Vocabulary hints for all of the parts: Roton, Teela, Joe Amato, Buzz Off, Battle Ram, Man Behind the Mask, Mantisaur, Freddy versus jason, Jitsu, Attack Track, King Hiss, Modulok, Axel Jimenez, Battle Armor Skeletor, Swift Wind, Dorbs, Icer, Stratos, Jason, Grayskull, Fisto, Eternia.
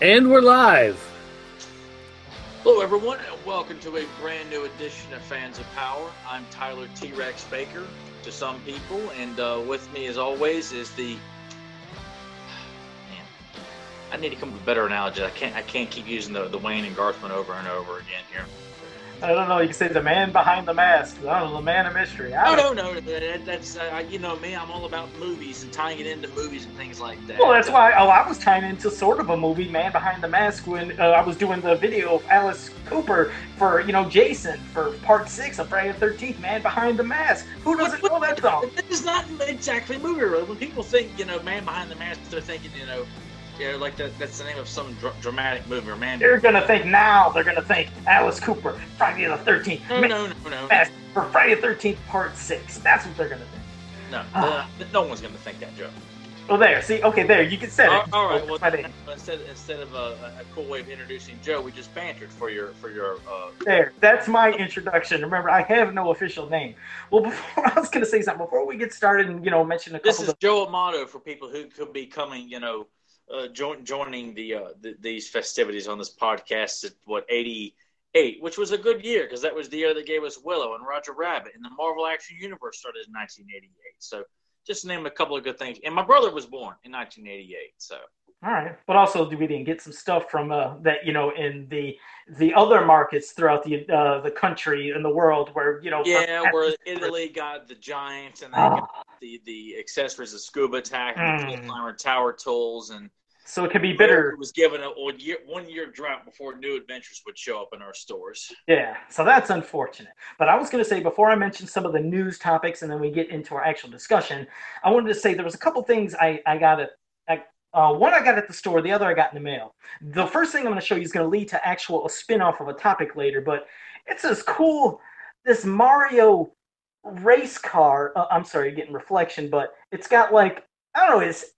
And we're live. Hello, everyone, and welcome to a brand new edition of Fans of Power. I'm Tyler T-Rex Baker to some people, and with me, as always, is the I need to come up with a better analogy. I can't keep using the Wayne and Garth one over and over again here. I don't know. You can say the man behind the mask. I don't know, the man of mystery. No. That's you know me. I'm all about movies and tying it into movies and things like that. Well, that's why I was tying into sort of a movie, Man Behind the Mask, when I was doing the video of Alice Cooper for Jason for Part 6 of Friday the 13th. Man Behind the Mask. Who doesn't know that song? It's not exactly movie related. When people think Man Behind the Mask, they're thinking Yeah, like that's the name of some dramatic movie or man. They're going to think now, they're going to think Alice Cooper, Friday the 13th. No. For Friday the 13th, Part 6. That's what they're going to think. No, no one's going to think that, Joe. Well, there. See, okay, there. You can say it. All right. Well, instead of a cool way of introducing Joe, we just bantered for your. There. That's my introduction. Remember, I have no official name. Well, before we get started and mention a couple. This is Joe Amato for people who could be coming, joining these festivities on this podcast at 88, which was a good year because that was the year that gave us Willow and Roger Rabbit, and the Marvel Action Universe started in 1988. So just name a couple of good things. And my brother was born in 1988. So all right, but also we didn't get some stuff from that in the other markets throughout the country and the world where where Italy got the Giants and they got the accessories of Scuba Attack and the Climber Tower tools and. So it can be bitter. It was given a one-year drought before new adventures would show up in our stores. Yeah, so that's unfortunate. But I was going to say, before I mention some of the news topics and then we get into our actual discussion, I wanted to say there was a couple things one I got at the store, the other I got in the mail. The first thing I'm going to show you is going to lead to a spin-off of a topic later, but it's this Mario race car. I'm sorry, getting reflection, but it's got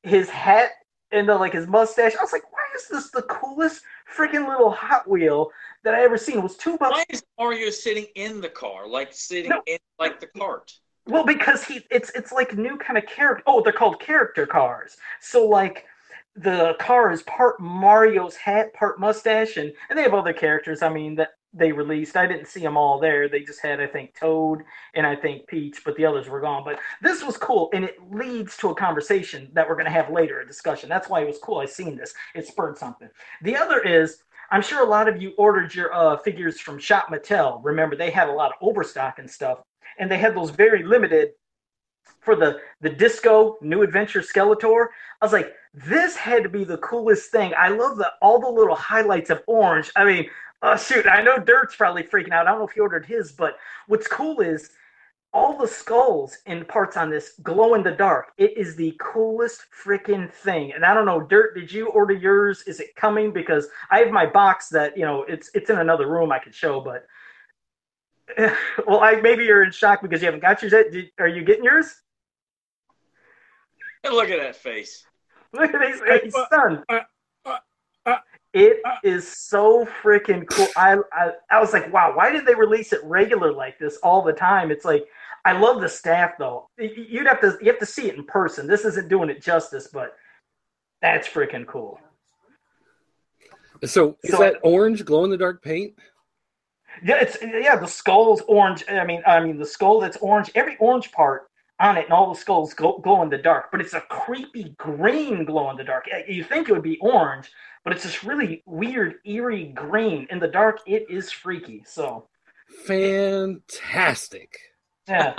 his hat. And his mustache, I was like, "Why is this the coolest freaking little Hot Wheel that I ever seen?" It was $2. Why is Mario sitting in the car, in the cart? Well, because it's like new kind of character. Oh, they're called character cars. So the car is part Mario's hat, part mustache, and they have other characters. I mean that they released. I didn't see them all there. They just had, I think, Toad and I think Peach, but the others were gone. But this was cool, and it leads to a conversation that we're going to have later, a discussion. That's why it was cool. I seen this. It spurred something. The other is, I'm sure a lot of you ordered your figures from Shop Mattel. Remember, they had a lot of overstock and stuff, and they had those very limited for the Disco New Adventure Skeletor. I was like, this had to be the coolest thing. I love all the little highlights of orange. I mean, oh, shoot, I know Dirt's probably freaking out. I don't know if he ordered his, but what's cool is all the skulls and parts on this glow in the dark. It is the coolest freaking thing. And I don't know, Dirt, did you order yours? Is it coming? Because I have my box that, it's in another room I could show, but well, maybe you're in shock because you haven't got yours yet. Are you getting yours? Look at that face. Look at his face. He's stunned. It is so freaking cool. I was like, wow, why did they release it regular like this all the time? It's like, I love the staff though. You have to see it in person. This isn't doing it justice, but that's freaking cool. So is that orange glow in the dark paint? Yeah, the skull's orange. I mean the skull that's orange. Every orange part on it, and all the skulls glow in the dark, but it's a creepy green glow in the dark. You think it would be orange, but it's this really weird, eerie green. In the dark, it is freaky. So fantastic. Yeah.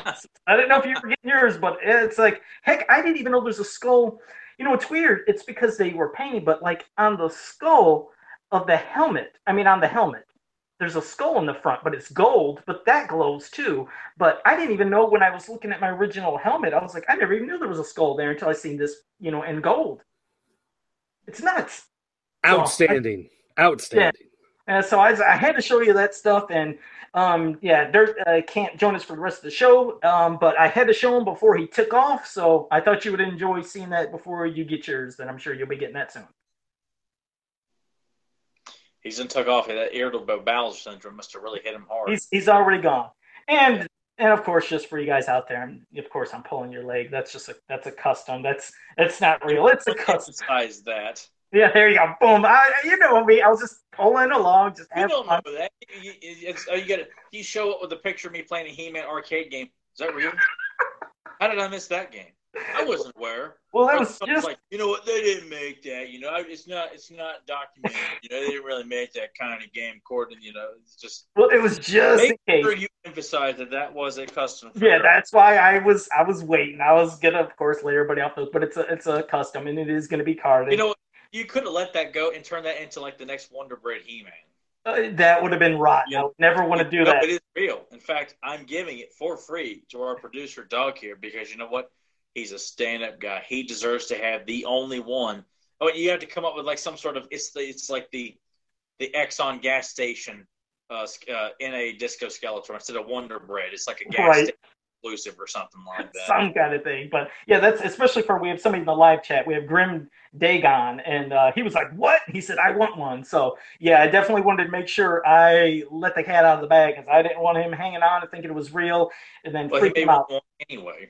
I didn't know if you were getting yours, but it's like, heck, I didn't even know there's a skull. It's weird. It's because they were painting, but on the skull of the helmet, there's a skull in the front, but it's gold, but that glows too. But I didn't even know when I was looking at my original helmet. I was like, I never even knew there was a skull there until I seen this, in gold. It's nuts. Outstanding. So, outstanding. Yeah. And so I had to show you that stuff. And Dirt can't join us for the rest of the show, but I had to show him before he took off. So I thought you would enjoy seeing that before you get yours. Then I'm sure you'll be getting that soon. He's done took off. That irritable bowel syndrome must have really hit him hard. He's already gone. And of course, just for you guys out there, of course, I'm pulling your leg. That's a custom. That's not real. It's a custom. Emphasize that. Yeah, there you go. Boom. You know me. I was just pulling along. Just you don't fun. Remember that. You show up with a picture of me playing a He-Man arcade game. Is that real? How did I miss that game? I wasn't aware. Well, that was just like, you know what? They didn't make that. You know, it's not documented. You know, they didn't really make that kind of game. According, you know, it's just. Well, it was just. Make sure you emphasize that was a custom. Yeah, that's why I was waiting. I was gonna, of course, let everybody off those, but it's a custom, and it is gonna be carded. You know, you could have let that go and turned that into like the next Wonder Bread He-Man. That would have been rotten. I would never want to do that. It is real. In fact, I'm giving it for free to our producer Doug here because you know what? He's a stand-up guy. He deserves to have the only one. Oh, you have to come up with like some sort of it's like the Exxon gas station in a disco Skeletor instead of Wonder Bread. It's like a gas station exclusive or something like that. Some kind of thing. But yeah, that's especially for we have somebody in the live chat. We have Grim Dagon, and he was like, "What?" He said, "I want one." So yeah, I definitely wanted to make sure I let the cat out of the bag because I didn't want him hanging on and thinking it was real and then freaking him out. Anyway.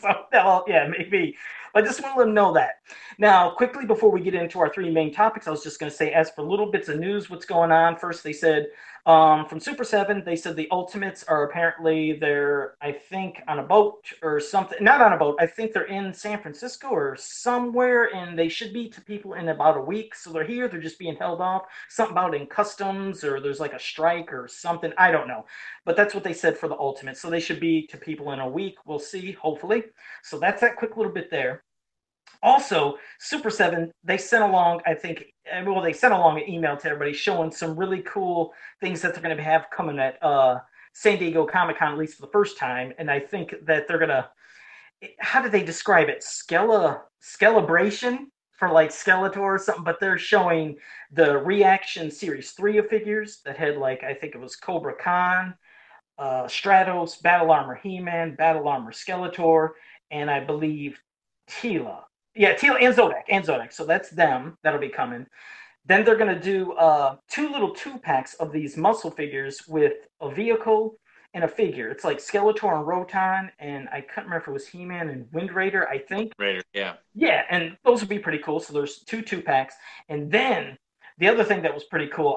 So, yeah, maybe. I just want to let them know that. Now, quickly, before we get into our three main topics, I was just going to say, as for little bits of news, what's going on? First, they said from Super 7, they said the Ultimates are apparently they're, I think, on a boat or something. Not on a boat. I think they're in San Francisco or somewhere, and they should be to people in about a week. So they're here. They're just being held off. Something about in customs or there's like a strike or something. I don't know. But that's what they said for the Ultimates. So they should be to people in a week. We'll see, hopefully. So that's that quick little bit there. Also, Super 7, they sent along, an email to everybody showing some really cool things that they're going to have coming at San Diego Comic-Con, at least for the first time. And I think that they're going to, how do they describe it? Skelebration for like Skeletor or something. But they're showing the Reaction Series 3 of figures that had like, I think it was Cobra Khan, Stratos, Battle Armor He-Man, Battle Armor Skeletor, and I believe Teela. Yeah, Teela and Zodak. So that's them. That'll be coming. Then they're going to do two little two-packs of these muscle figures with a vehicle and a figure. It's like Skeletor and Roton, and I couldn't remember if it was He-Man and Wind Raider, I think. Raider, yeah. Yeah, and those would be pretty cool. So there's two-packs. And then the other thing that was pretty cool,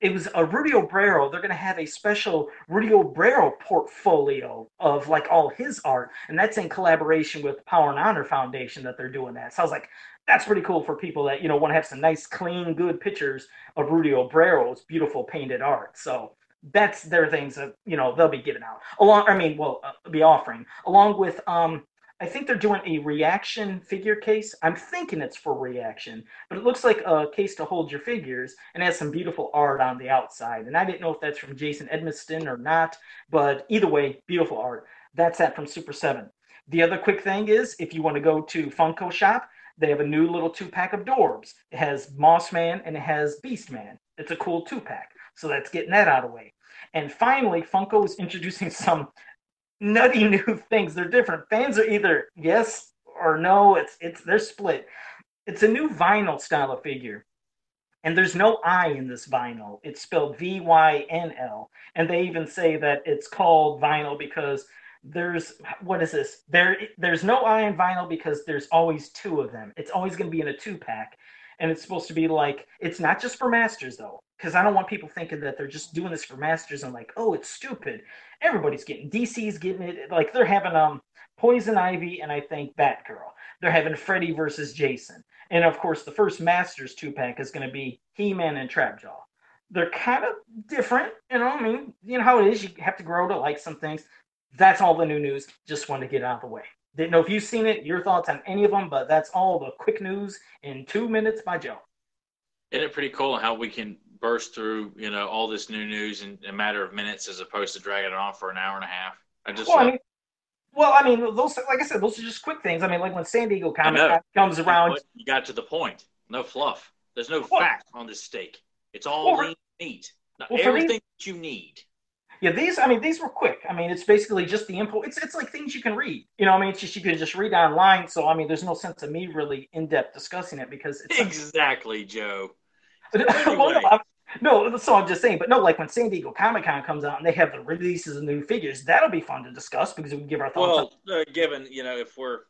it was a Rudy Obrero. They're going to have a special Rudy Obrero portfolio of like all his art, and that's in collaboration with Power and Honor Foundation that they're doing that. So I was like, that's pretty cool for people that, you know, want to have some nice, clean, good pictures of Rudy Obrero's beautiful painted art. So that's their things that, you know, they'll be giving out be offering along with, I think they're doing a Reaction figure case. I'm thinking it's for Reaction, but it looks like a case to hold your figures and has some beautiful art on the outside. And I didn't know if that's from Jason Edmiston or not, but either way, beautiful art. That's that from Super 7. The other quick thing is if you want to go to Funko Shop, they have a new little two-pack of Dorbs. It has Mossman and it has Beastman. It's a cool two-pack, so that's getting that out of the way. And finally, Funko is introducing some nutty new things. They're different. Fans are either yes or no. It's they're split. It's a new vinyl style of figure, and there's no I in this vinyl. It's spelled VYNL, and they even say that it's called vinyl because there's no I in vinyl because there's always two of them. It's always going to be in a two-pack, and it's supposed to be like, it's not just for Masters though, because I don't want people thinking that they're just doing this for Masters and like, oh, it's stupid. Everybody's getting DC's getting it. Like they're having Poison Ivy and I think Batgirl. They're having Freddy versus Jason. And of course, the first Masters 2-pack is going to be He-Man and Trapjaw. They're kind of different. You know, I mean, you know how it is. You have to grow to like some things. That's all the new news. Just wanted to get out of the way. Didn't know if you've seen it, your thoughts on any of them, but that's all the quick news in 2 minutes by Joe. Isn't it pretty cool how we can burst through, you know, all this new news in a matter of minutes as opposed to dragging it on for an hour and a half? Those, like I said, those are just quick things. I mean, like when San Diego Comic-Con comes around. You got to the point. No fluff. There's no fact on this steak. It's all neat. Everything that you need. Yeah, these were quick. I mean, it's basically just the info. It's like things you can read. You know, I mean, it's just you can just read online. So, I mean, there's no sense of me really in-depth discussing it because it's exactly, Joe. Anyway. So I'm just saying. But no, like when San Diego Comic-Con comes out and they have the releases of new figures, that'll be fun to discuss because we can give our thoughts. Well, given, you know, if we're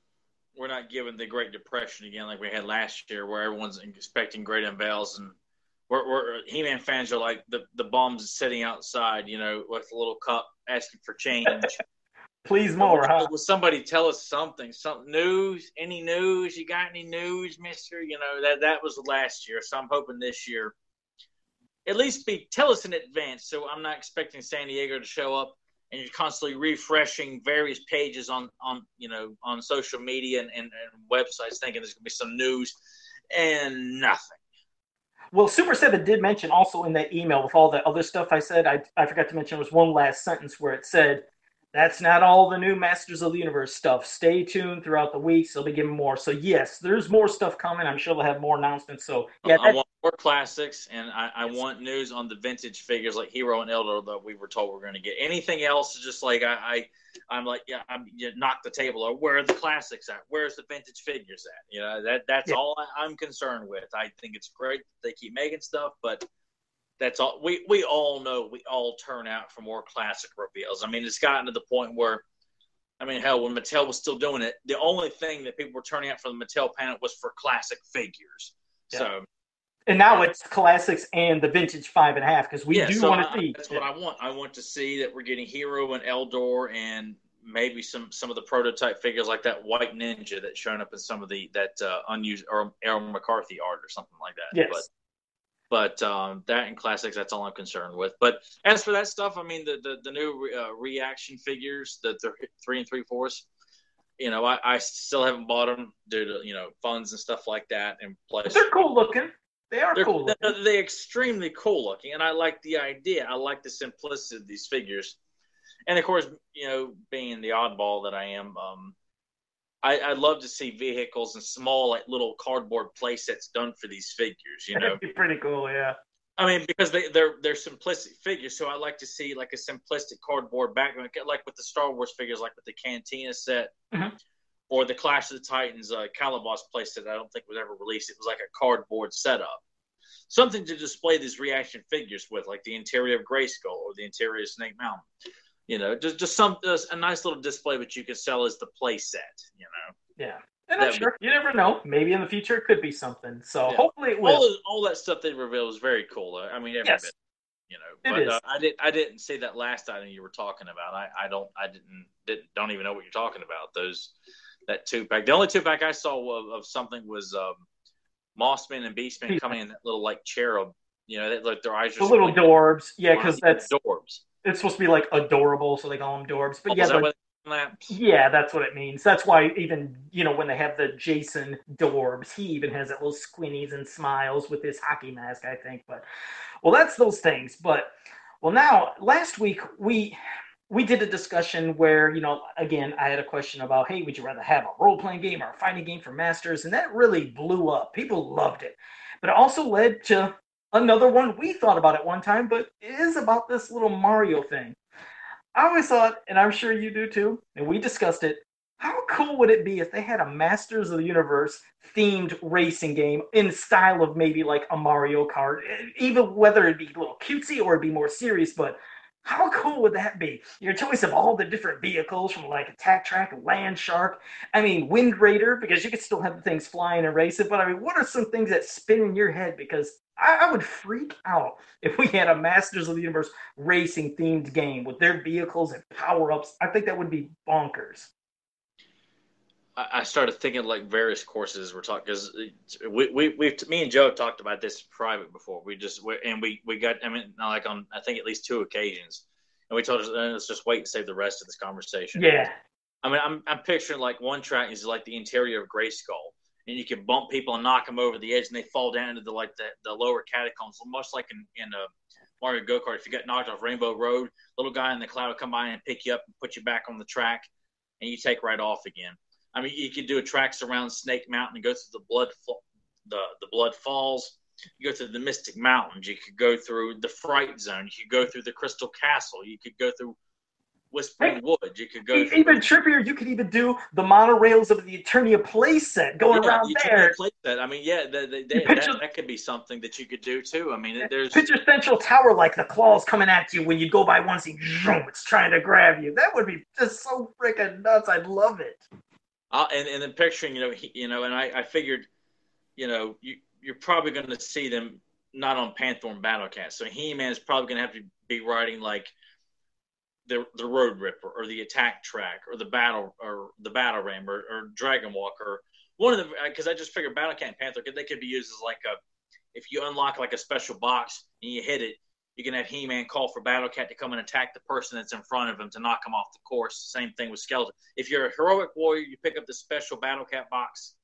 we're not given the Great Depression again like we had last year, where everyone's expecting great unveils, and we're He-Man fans are like the bums sitting outside, you know, with a little cup asking for change. Please more, huh? Will somebody tell us something news? Any news? You got any news, mister? You know, that was last year, so I'm hoping this year at least tell us in advance, so I'm not expecting San Diego to show up and you're constantly refreshing various pages on social media and websites thinking there's going to be some news and nothing. Well, Super 7 did mention also in that email with all the other stuff I said, I forgot to mention there was one last sentence where it said, that's not all the new Masters of the Universe stuff. Stay tuned throughout the weeks. They'll be giving more. So, yes, there's more stuff coming. I'm sure they'll have more announcements. So, yeah, I want more classics, and I want news on the vintage figures like Hero and Elder that we were told we're going to get. Anything else is just like I'm knock the table, or where are the classics at? Where's the vintage figures at? You know, that's all I'm concerned with. I think it's great that they keep making stuff, but that's all we all know. We all turn out for more classic reveals. I mean, it's gotten to the point where, I mean, hell, when Mattel was still doing it, the only thing that people were turning out for the Mattel panel was for classic figures. Yeah. So, and now it's classics and the vintage 5.5 because want to see. That's what I want. I want to see that we're getting Hero and Eldor and maybe some of the prototype figures like that White Ninja that's shown up in some of that unused or Aaron McCarthy art or something like that. Yes. But that and classics, that's all I'm concerned with. But as for that stuff, I mean, the new reaction figures, the 3 3/4, you know, I still haven't bought them due to, you know, funds and stuff like that. And plus, they're cool looking. They're extremely cool looking, and I like the idea. I like the simplicity of these figures. And of course, you know, being the oddball that I am, I'd love to see vehicles and small, like little cardboard play sets done for these figures, you know. That'd be pretty cool, yeah. I mean, because they're simplistic figures, so I like to see like a simplistic cardboard background, like with the Star Wars figures, like with the Cantina set, mm-hmm. or the Clash of the Titans Calabas play set that I don't think was ever released. It was like a cardboard setup. Something to display these reaction figures with, like the interior of Grayskull or the interior of Snake Mountain. You know, just a nice little display, which you can sell as the play set, you know. Yeah. And I'm sure. You never know. Maybe in the future it could be something. So hopefully it will. All that stuff they revealed was very cool. I mean, every bit, you know. But I didn't see that last item you were talking about. I don't even know what you're talking about. That 2-pack. The only 2-pack I saw of something was Mossman and Beastman coming in that little like cherub. You know, that like their eyes are the little Dorbs. Yeah, because that's Dorbs. It's supposed to be, like, adorable, so they call them Dorbs. But that's what it means. That's why even, you know, when they have the Jason Dorbs, he even has that little squinties and smiles with his hockey mask, I think. But, well, that's those things. But, well, now, last week, we did a discussion where, you know, again, I had a question about, hey, would you rather have a role-playing game or a fighting game for Masters? And that really blew up. People loved it. But it also led to another one we thought about at one time, but it is about this little Mario thing. I always thought, and I'm sure you do too, and we discussed it, how cool would it be if they had a Masters of the Universe themed racing game in style of maybe like a Mario Kart, even whether it'd be a little cutesy or it'd be more serious, but how cool would that be? Your choice of all the different vehicles from like Attack Track, Land Shark, I mean, Wind Raider, because you could still have the things flying and racing, but I mean, what are some things that spin in your head? Because I would freak out if we had a Masters of the Universe racing themed game with their vehicles and power-ups. I think that would be bonkers. I started thinking like various courses we're talking, because me and Joe have talked about this in private before. We got on I think at least 2 occasions, and we told us, let's just wait and save the rest of this conversation. Yeah. I mean, I'm picturing like one track is like the interior of Grayskull, and you can bump people and knock them over the edge, and they fall down into the lower catacombs, much like in Mario Go-Kart. If you got knocked off Rainbow Road, little guy in the cloud will come by and pick you up and put you back on the track, and you take right off again. I mean, you could do a tracks around Snake Mountain and go through the Blood Falls. You go through the Mystic Mountains. You could go through the Fright Zone. You could go through the Crystal Castle. You could go through Whispering Woods. You could go even trippier. You could even do the monorails of the Eternia playset around there. Playset. I mean, that could be something that you could do too. I mean, there's picture Central Tower, like the claws coming at you when you go by once and it's trying to grab you. That would be just so freaking nuts. I'd love it. And then picturing, I figured, you're probably going to see them not on Panther Battle Cat. So He-Man is probably going to have to be riding like the Road Ripper or the Attack Track or the Battle Ram or Dragon Walker. One of them, because I just figured Battle Cat and Panther, they could be used as like a, if you unlock like a special box and you hit it, you can have He-Man call for Battle Cat to come and attack the person that's in front of him to knock him off the course. Same thing with Skeletor. If you're a heroic warrior, you pick up the special Battle Cat box,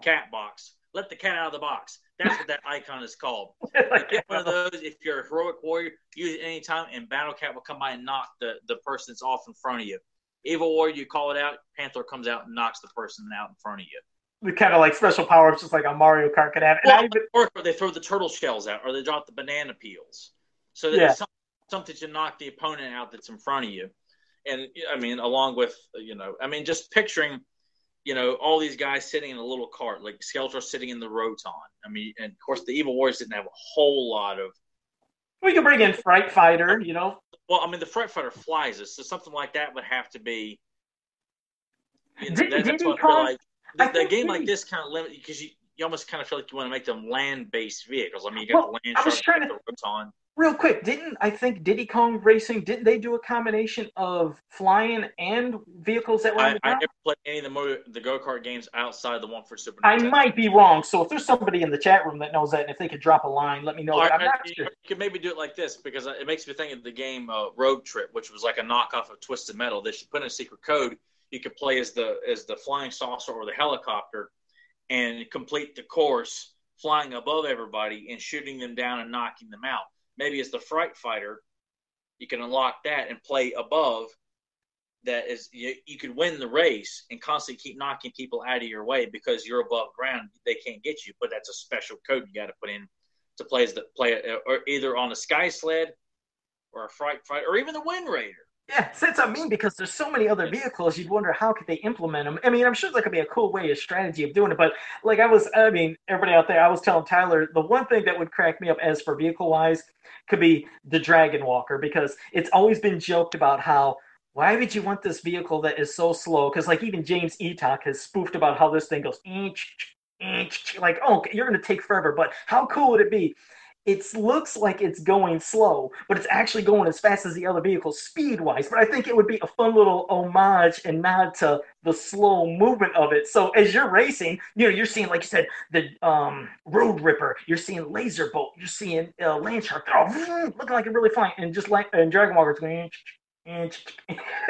cat box. Let the cat out of the box. That's what that icon is called. Pick one of those. If you're a heroic warrior, use it any time, and Battle Cat will come by and knock the person that's off in front of you. Evil warrior, you call it out. Panther comes out and knocks the person out in front of you. The kind of like special power-ups, just like a Mario Kart could have. Or they throw the turtle shells out, or they drop the banana peels. So there's something to knock the opponent out that's in front of you. And, along with, just picturing, all these guys sitting in a little cart, like Skeletor sitting in the Roton. And, of course, the Evil Warriors didn't have a whole lot of... We could bring in Fright Fighter, Well, the Fright Fighter flies us, so something like that would have to be... That's what I feel like. The game like this kind of limit, because you almost kind of feel like you want to make them land-based vehicles. You got the Land Shark and the Roton. Real quick, I think Diddy Kong Racing, didn't they do a combination of flying and vehicles that were on the ground? I never played any of the go-kart games outside the one for Super Nintendo. I might be wrong, so if there's somebody in the chat room that knows that, and if they could drop a line, let me know. Right, I'm not sure. You could maybe do it like this, because it makes me think of the game Road Trip, which was like a knockoff of Twisted Metal. They should put in a secret code. You could play as the flying saucer or the helicopter and complete the course flying above everybody and shooting them down and knocking them out. Maybe it's the Fright Fighter. You can unlock that and play above. That is, you could win the race and constantly keep knocking people out of your way because you're above ground. They can't get you, but that's a special code you got to put in to play as or either on a Sky Sled or a Fright Fighter or even the Wind Raider. Yeah, that's what I mean, because there's so many other vehicles, you'd wonder how could they implement them. I'm sure that could be a cool way, a strategy of doing it, but like everybody out there, I was telling Tyler, the one thing that would crack me up as for vehicle-wise could be the Dragon Walker, because it's always been joked about how, why would you want this vehicle that is so slow? Because like even James Etock has spoofed about how this thing goes, like, oh, you're going to take forever, but how cool would it be? It looks like it's going slow, but it's actually going as fast as the other vehicles speed-wise. But I think it would be a fun little homage and nod to the slow movement of it. So as you're racing, you're seeing, like you said, the Road Ripper. You're seeing Laser Bolt. You're seeing Land Shark. They're all looking like it really flying. And just like Dragon Walker's going, it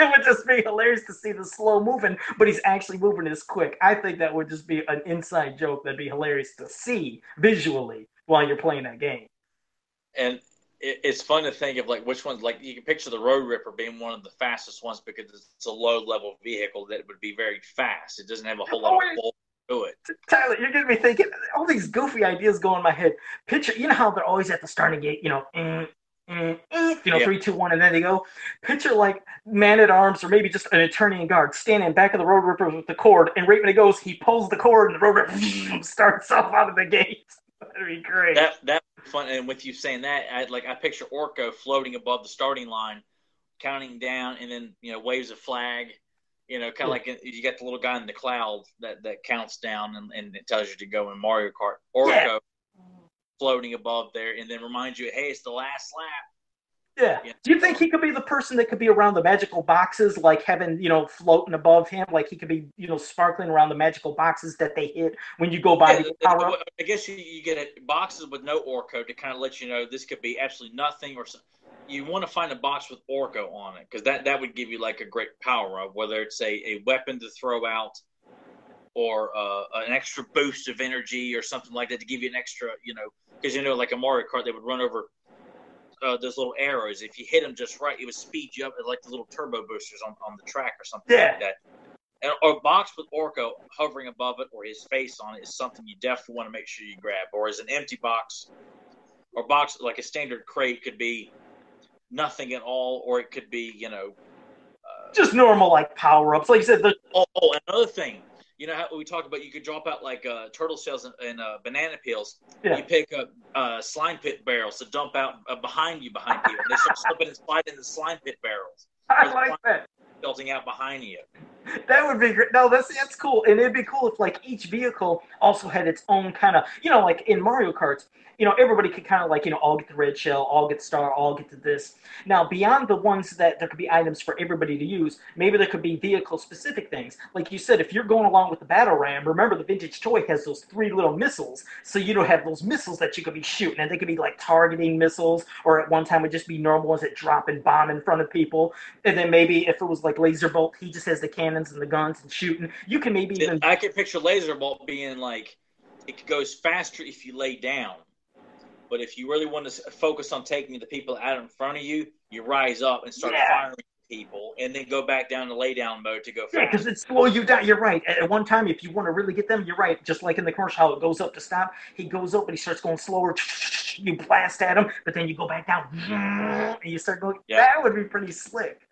would just be hilarious to see the slow moving, but he's actually moving as quick. I think that would just be an inside joke that'd be hilarious to see visually while you're playing that game. And it's fun to think of, like, which ones, like, you can picture the Road Ripper being one of the fastest ones because it's a low-level vehicle that would be very fast. It doesn't have a whole lot of pull to it. Tyler, you're going to be thinking, all these goofy ideas go in my head. Picture, how they're always at the starting gate, 3, 2, 1, and then they go. Picture like man-at-arms or maybe just an attorney and guard standing back of the Road Ripper with the cord, and right when it goes, he pulls the cord, and the Road Ripper starts off out of the gate. That'd be great. That fun. And with you saying that, I picture Orko floating above the starting line, counting down, and then waves a flag. Kind of like you got the little guy in the cloud that counts down and it tells you to go in Mario Kart. Orko floating above there, and then reminds you, hey, it's the last lap. Yeah. Do you think he could be the person that could be around the magical boxes, like having, floating above him? Like he could be, sparkling around the magical boxes that they hit when you go by the power up? I guess you get boxes with no Orko to kind of let you know this could be absolutely nothing. Or you want to find a box with Orko on it because that would give you like a great power up, whether it's a weapon to throw out or an extra boost of energy or something like that to give you an extra, because like a Mario Kart, they would run over those little arrows. If you hit them just right, it would speed you up like the little turbo boosters on the track or something like that. And a box with Orko hovering above it or his face on it is something you definitely want to make sure you grab. Or as an empty box or box like a standard crate could be nothing at all, or it could be, just normal like power-ups. Like you said, another thing. How we talk about you could drop out like turtle shells and banana peels. Yeah. You pick up slime pit barrels to dump out behind people. They start slipping and sliding in the slime pit barrels. I like that. Belting out behind you. That would be great. No, that's cool. And it'd be cool if, like, each vehicle also had its own kind of, you know, like in Mario Kart, you know, everybody could kind of, like, you know, all get the red shell, all get the star, all get to this. Now, beyond the ones that there could be items for everybody to use, maybe there could be vehicle-specific things. Like you said, if you're going along with the Battle Ram, remember the vintage toy has those 3 little missiles, so you don't have those missiles that you could be shooting, and they could be, like, targeting missiles, or at one time would just be normal ones that drop and bomb in front of people. And then maybe if it was, like, Laser Bolt, he just has the cannons and the guns and shooting. You can maybe even... I could picture Laser Bolt being, like, it goes faster if you lay down. But if you really want to focus on taking the people out in front of you, you rise up and start firing people, and then go back down to lay down mode to go faster. Yeah, because it slows you down. You're right. At one time, if you want to really get them, you're right. Just like in the commercial, how it goes up to stop, he goes up, but he starts going slower. You blast at him, but then you go back down, and you start going. Yeah. That would be pretty slick.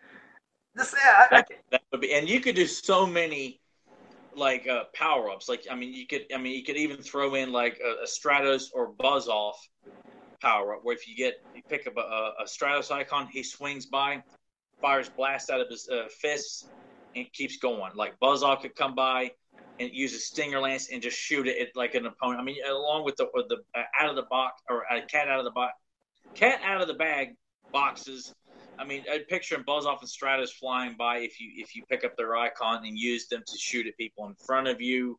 That would be, and you could do so many, like, power-ups. Like, I mean, you could even throw in, like, a Stratos or Buzz Off power-up, where if you pick up a Stratos icon, he swings by, fires blast out of his fists, and keeps going. Like, Buzz Off could come by and use a Stinger Lance and just shoot it at, like, an opponent. I mean, along with the out of the box, or cat out of the bag boxes. I mean, I'd picture Buzz Off and Stratos flying by if you pick up their icon and use them to shoot at people in front of you.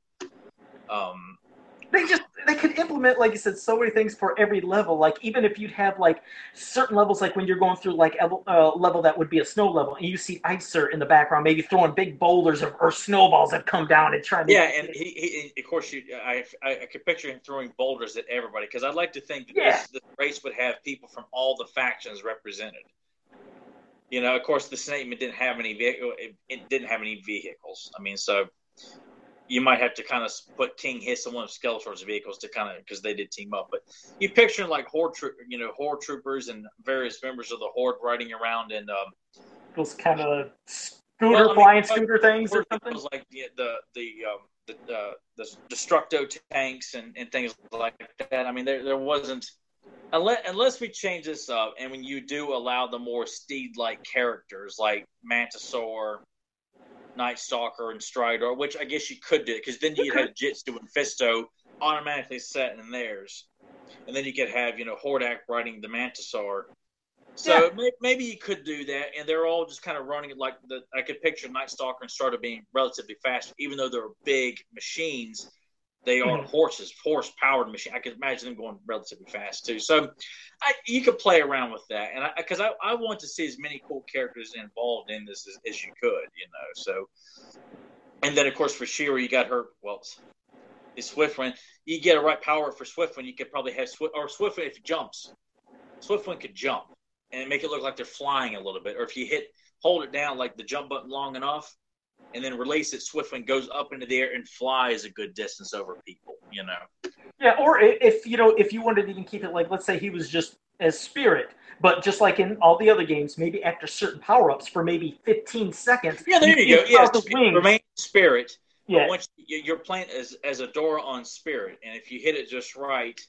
They could implement, like you said, so many things for every level. Like, even if you'd have, like, certain levels, like when you're going through, like, level that would be a snow level, and you see Icer in the background maybe throwing big boulders or snowballs that come down and trying to... Yeah, and he of course, I could picture him throwing boulders at everybody, because I'd like to think that this race would have people from all the factions represented. You know, of course, the Snake Man didn't have any vehicle. It didn't have any vehicles. I mean, so you might have to kind of put King Hiss in one of Skeletor's vehicles to kind of, because they did team up. But you picture, like, Horde Troopers and various members of the Horde riding around in those kind of scooter things or something. It was like the Destructo tanks and things like that. I mean, there wasn't. Unless we change this up, and when you do allow the more steed-like characters like Mantisaur, Night Stalker, and Stridor, which I guess you could do, because then you'd have Jitsu and Fisto automatically set in theirs. And then you could have, you know, Hordak riding the Mantisaur. So maybe you could do that, and they're all just kind of running it like the. I could picture Night Stalker and Stridor being relatively fast, even though they're big machines. They are horse-powered machine. I can imagine them going relatively fast, too. So you could play around with that. And because I want to see as many cool characters involved in this as you could, you know. So, and then, of course, for She-Ra, you got her, well, it's Swift Wind. You get a right power for Swift Wind. You could probably have Swift Wind if it jumps. Swift Wind could jump and make it look like they're flying a little bit. Or if you hold it down, like the jump button long enough, and then release it, Swift Wind goes up into the air and flies a good distance over people, you know. Yeah, or if you wanted to even keep it, like, let's say he was just as Spirit, but just like in all the other games, maybe after certain power-ups for maybe 15 seconds. Yeah, there you go. Yeah, remain Spirit. Yeah. Once you're playing as Adora on Spirit, and if you hit it just right,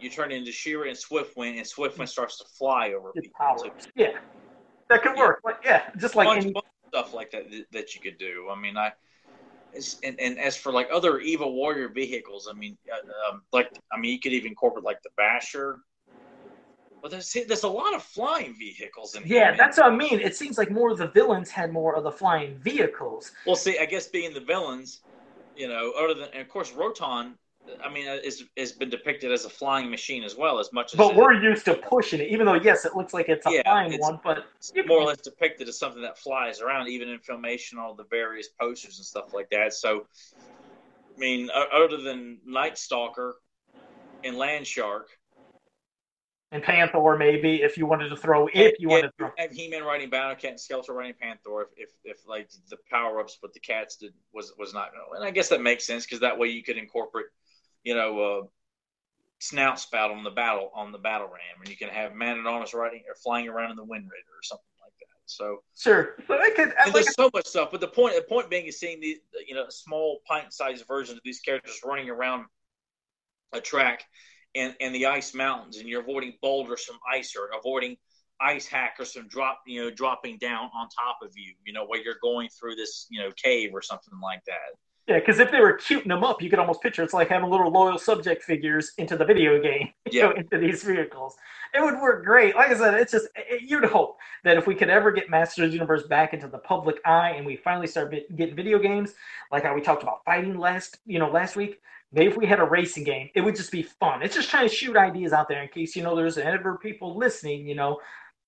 you turn into She-Ra and Swift Wind, and Swift Wind starts to fly over people. Power-ups. So, yeah, that could work. Like, yeah, just like any... stuff like that you could do. I mean, and as for, like, other evil warrior vehicles, I mean, you could even incorporate, like, the Basher. But there's a lot of flying vehicles in here. Yeah, that's what I mean. It seems like more of the villains had more of the flying vehicles. Well, see, I guess being the villains, you know, other than, and of course, Roton. I mean, it's been depicted as a flying machine as well, as much as... But we're used to pushing it, even though, yes, it looks like it's a flying one, but... It's more or less depicted as something that flies around, even in filmation, all the various posters and stuff like that. So, I mean, other than Night Stalker and Land Shark... And Panther, maybe, if you wanted to throw... Have He-Man riding Battle Cat and Skeletor riding Panther, if like, the power-ups with the cats was not... And I guess that makes sense, because that way you could incorporate... You know, Snout Spout on the battle ram, and you can have Man and Honest riding or flying around in the Wind Raider or something like that. So sure, but there's so much stuff. But the point being is seeing the, you know, small pint-sized versions of these characters running around a track and the ice mountains, and you're avoiding boulders from Icer, avoiding ice hackers from dropping down on top of you, while you're going through this, cave or something like that. Yeah, because if they were cuting them up, you could almost picture it's like having little loyal subject figures into the video game, into these vehicles. It would work great. Like I said, it's just, you'd hope that if we could ever get Masters of the Universe back into the public eye and we finally start getting video games, like how we talked about fighting last week, maybe if we had a racing game, it would just be fun. It's just trying to shoot ideas out there in case, there's ever people listening,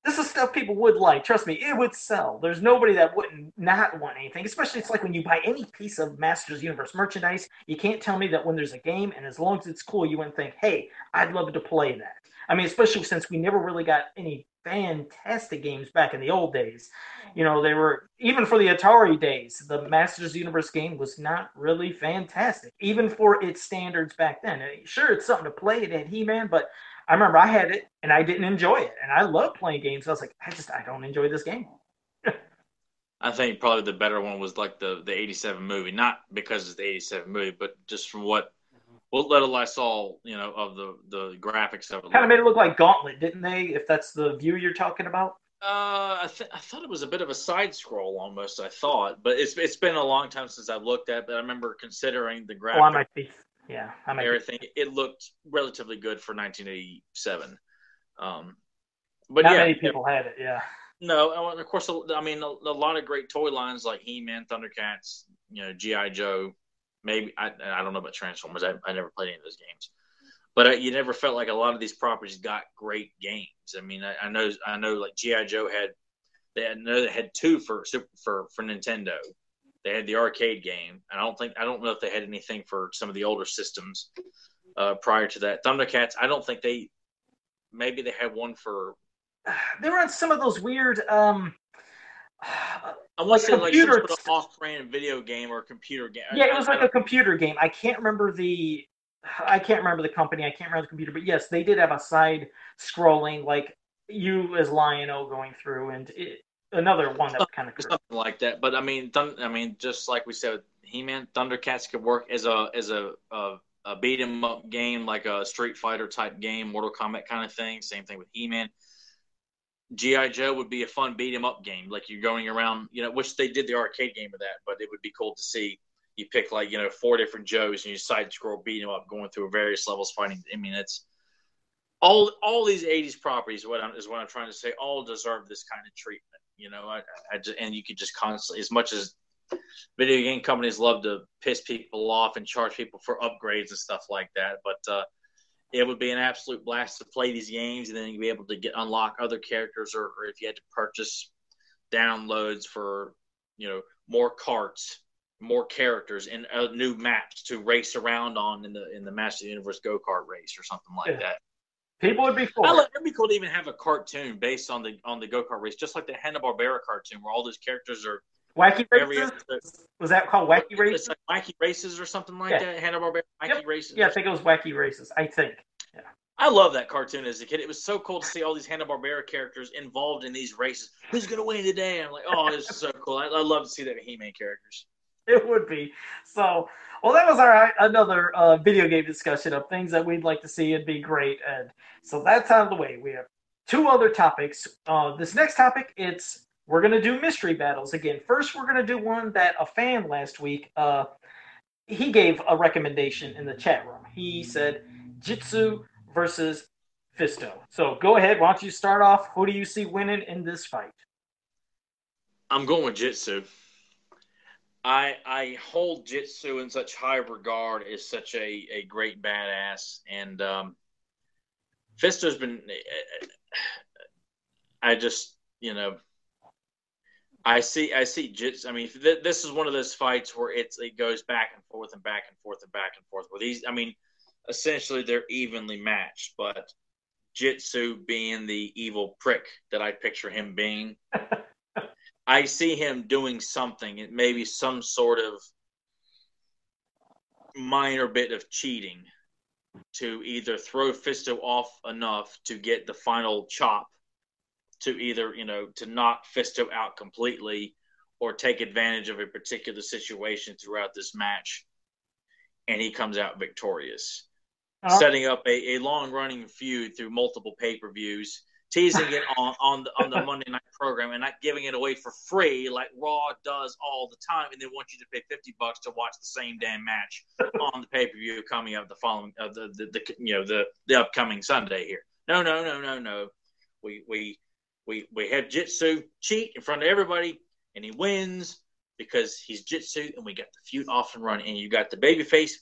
This is stuff people would like. Trust me, it would sell. There's nobody that wouldn't not want anything, especially it's like when you buy any piece of Masters Universe merchandise, you can't tell me that when there's a game, and as long as it's cool, you wouldn't think, hey, I'd love to play that. I mean, especially since we never really got any fantastic games back in the old days. They were, even for the Atari days, the Masters Universe game was not really fantastic, even for its standards back then. Sure, it's something to play. It had He-Man, but I remember I had it and I didn't enjoy it. And I love playing games. So I was like, I don't enjoy this game. I think probably the better one was like the 87 movie, not because it's the 87 movie, but just from what little I saw, of the graphics of it. Kind of made it look like Gauntlet, didn't they? If that's the view you're talking about. I thought it was a bit of a side scroll almost. I thought, but it's been a long time since I've looked at it, but I remember considering the graphics. Oh, I might be. Yeah, everything. It looked relatively good for 1987. But not many people had it. Yeah. No, and of course, I mean, a lot of great toy lines like He-Man, Thundercats, G.I. Joe. Maybe I don't know about Transformers. I never played any of those games, but you never felt like a lot of these properties got great games. I mean, I know like G.I. Joe they had two for Nintendo. They had the arcade game, and I don't know if they had anything for some of the older systems prior to that. Thundercats, I don't think maybe they had one for. They were on some of those weird. I want to say like some sort of off-brand video game or computer game. Yeah, it was like a computer game. I can't remember the company. I can't remember the computer, but yes, they did have a side-scrolling, like you as Lion-O going through and. Another one that kind of something like that, but I mean, just like we said, He-Man, Thundercats could work as a beat 'em up game, like a Street Fighter type game, Mortal Kombat kind of thing. Same thing with He-Man. G.I. Joe would be a fun beat 'em up game, like you're going around, Which they did the arcade game of that, but it would be cool to see. You pick like 4 different Joes and you side scroll beat 'em up, going through various levels, fighting. I mean, it's. All these 80s properties is what I'm trying to say. All deserve this kind of treatment, And you could just constantly, as much as video game companies love to piss people off and charge people for upgrades and stuff like that, but it would be an absolute blast to play these games, and then you'd be able to unlock other characters, or if you had to purchase downloads for more carts, more characters, and new maps to race around on in the Masters of the Universe go-kart race or something like that. People would be cool. It'd be cool to even have a cartoon based on the go-kart race, just like the Hanna-Barbera cartoon where all those characters are wacky races. Was that called Wacky Races? Like Wacky Races or something like that. Hanna-Barbera Wacky Races. Yeah, I think it was Wacky Races. I think. Yeah. I love that cartoon as a kid. It was so cool to see all these Hanna-Barbera characters involved in these races. Who's going to win today? And I'm like, oh, this is so cool. I love to see that He-Man characters. It would be. So, well, that was another video game discussion of things that we'd like to see. It'd be great. And so that's out of the way. We have 2 other topics. This next topic, we're going to do mystery battles again. First, we're going to do one that a fan last week, he gave a recommendation in the chat room. He said, Jitsu versus Fisto. So go ahead. Why don't you start off? Who do you see winning in this fight? I'm going with Jitsu. I hold Jitsu in such high regard as such a great badass, and Fisto's been. I just I see Jitsu. I mean, this is one of those fights where it goes back and forth and back and forth and back and forth. Where these, I mean, essentially they're evenly matched, but Jitsu being the evil prick that I picture him being. I see him doing something, maybe some sort of minor bit of cheating to either throw Fisto off enough to get the final chop to either, to knock Fisto out completely or take advantage of a particular situation throughout this match. And he comes out victorious, setting up a long running feud through multiple pay-per-views teasing it on the Monday night program and not giving it away for free like Raw does all the time, and they want you to pay $50 to watch the same damn match on the pay-per-view coming up the following the upcoming Sunday here. No. We have Jitsu cheat in front of everybody, and he wins because he's Jitsu, and we got the feud off and running. And you got the babyface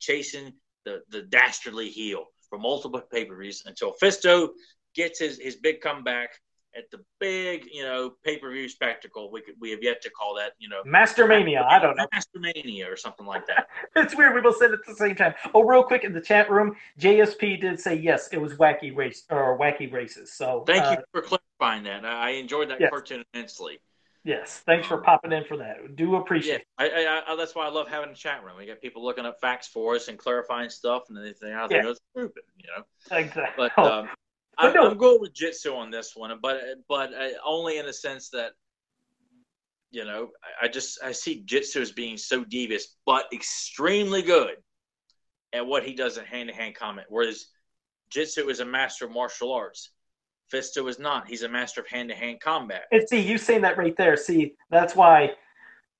chasing the dastardly heel for multiple pay-per-views until Fisto gets his big comeback at the big, pay-per-view spectacle. We have yet to call that, Mastermania. I don't know. Mastermania or something like that. It's weird. We both said it at the same time. Oh, real quick in the chat room, JSP did say, yes, it was wacky races. So thank you for clarifying that. I enjoyed that cartoon immensely. Yes. Thanks for popping in for that. Do appreciate it. I that's why I love having a chat room. We got people looking up facts for us and clarifying stuff, and they think, it's stupid, Exactly. But, I'm going with Jitsu on this one, but only in a sense that, I see Jitsu as being so devious, but extremely good at what he does in hand-to-hand combat. Whereas Jitsu is a master of martial arts. Fisto is not. He's a master of hand-to-hand combat. And see, you've seen that right there. See, that's why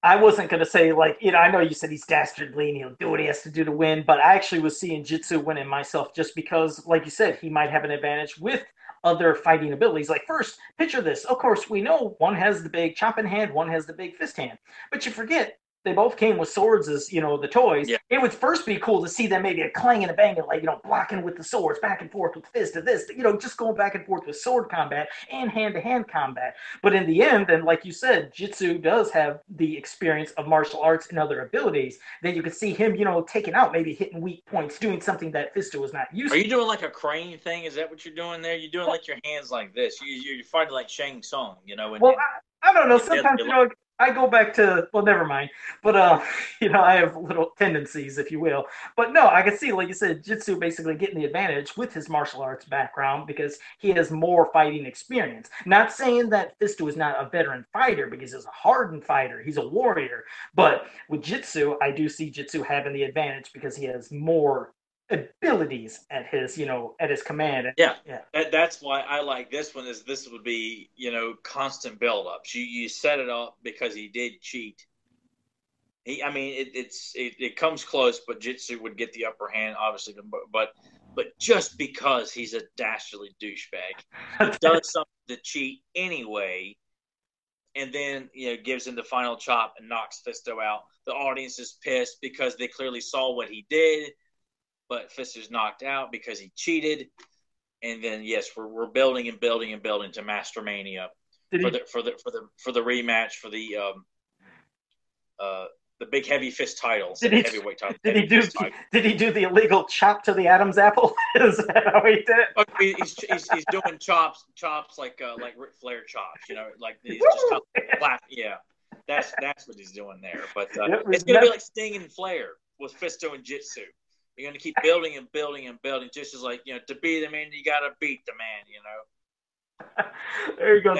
I wasn't going to say, I know you said he's dastardly and he'll do what he has to do to win, but I actually was seeing Jitsu winning myself just because, like you said, he might have an advantage with other fighting abilities. Like, first, picture this. Of course, we know one has the big chopping hand, one has the big fist hand. But you forget, they both came with swords as, the toys. Yeah. It would first be cool to see them maybe a clang and a bang, and blocking with the swords, back and forth with fist to this, just going back and forth with sword combat and hand-to-hand combat. But in the end, then, like you said, Jitsu does have the experience of martial arts and other abilities. Then you can see him, taking out, maybe hitting weak points, doing something that Fisto was not used to. Are you doing like a crane thing? Is that what you're doing there? You're doing like your hands like this. You're fighting like Shang Tsung, Well, I don't know. Sometimes, I go back to, never mind. But, I have little tendencies, if you will. But no, I can see, like you said, Jitsu basically getting the advantage with his martial arts background because he has more fighting experience. Not saying that Fisto is not a veteran fighter because he's a hardened fighter. He's a warrior. But with Jitsu, I do see Jitsu having the advantage because he has more abilities at his, at his command. Yeah. That's why I like this one. Is this would be, constant buildups. You set it up because he did cheat. It comes close, but Jitsu would get the upper hand, obviously. But just because he's a dastardly douchebag, he does something to cheat anyway, and then gives him the final chop and knocks Fisto out. The audience is pissed because they clearly saw what he did. But Fisto's knocked out because he cheated, and then yes, we're building and building and building to Mastermania for the rematch for the big heavy fist titles, heavyweight title. Did he do the illegal chop to the Adam's apple? Is that how he did it? Oh, he's doing chops like Ric Flair chops, like he's just clap. Yeah, that's what he's doing there. But it's gonna be like Sting and Flair with Fisto and Jitsu. You're going to keep building and building and building, just as like, to be the man, you got to beat the man, There you go.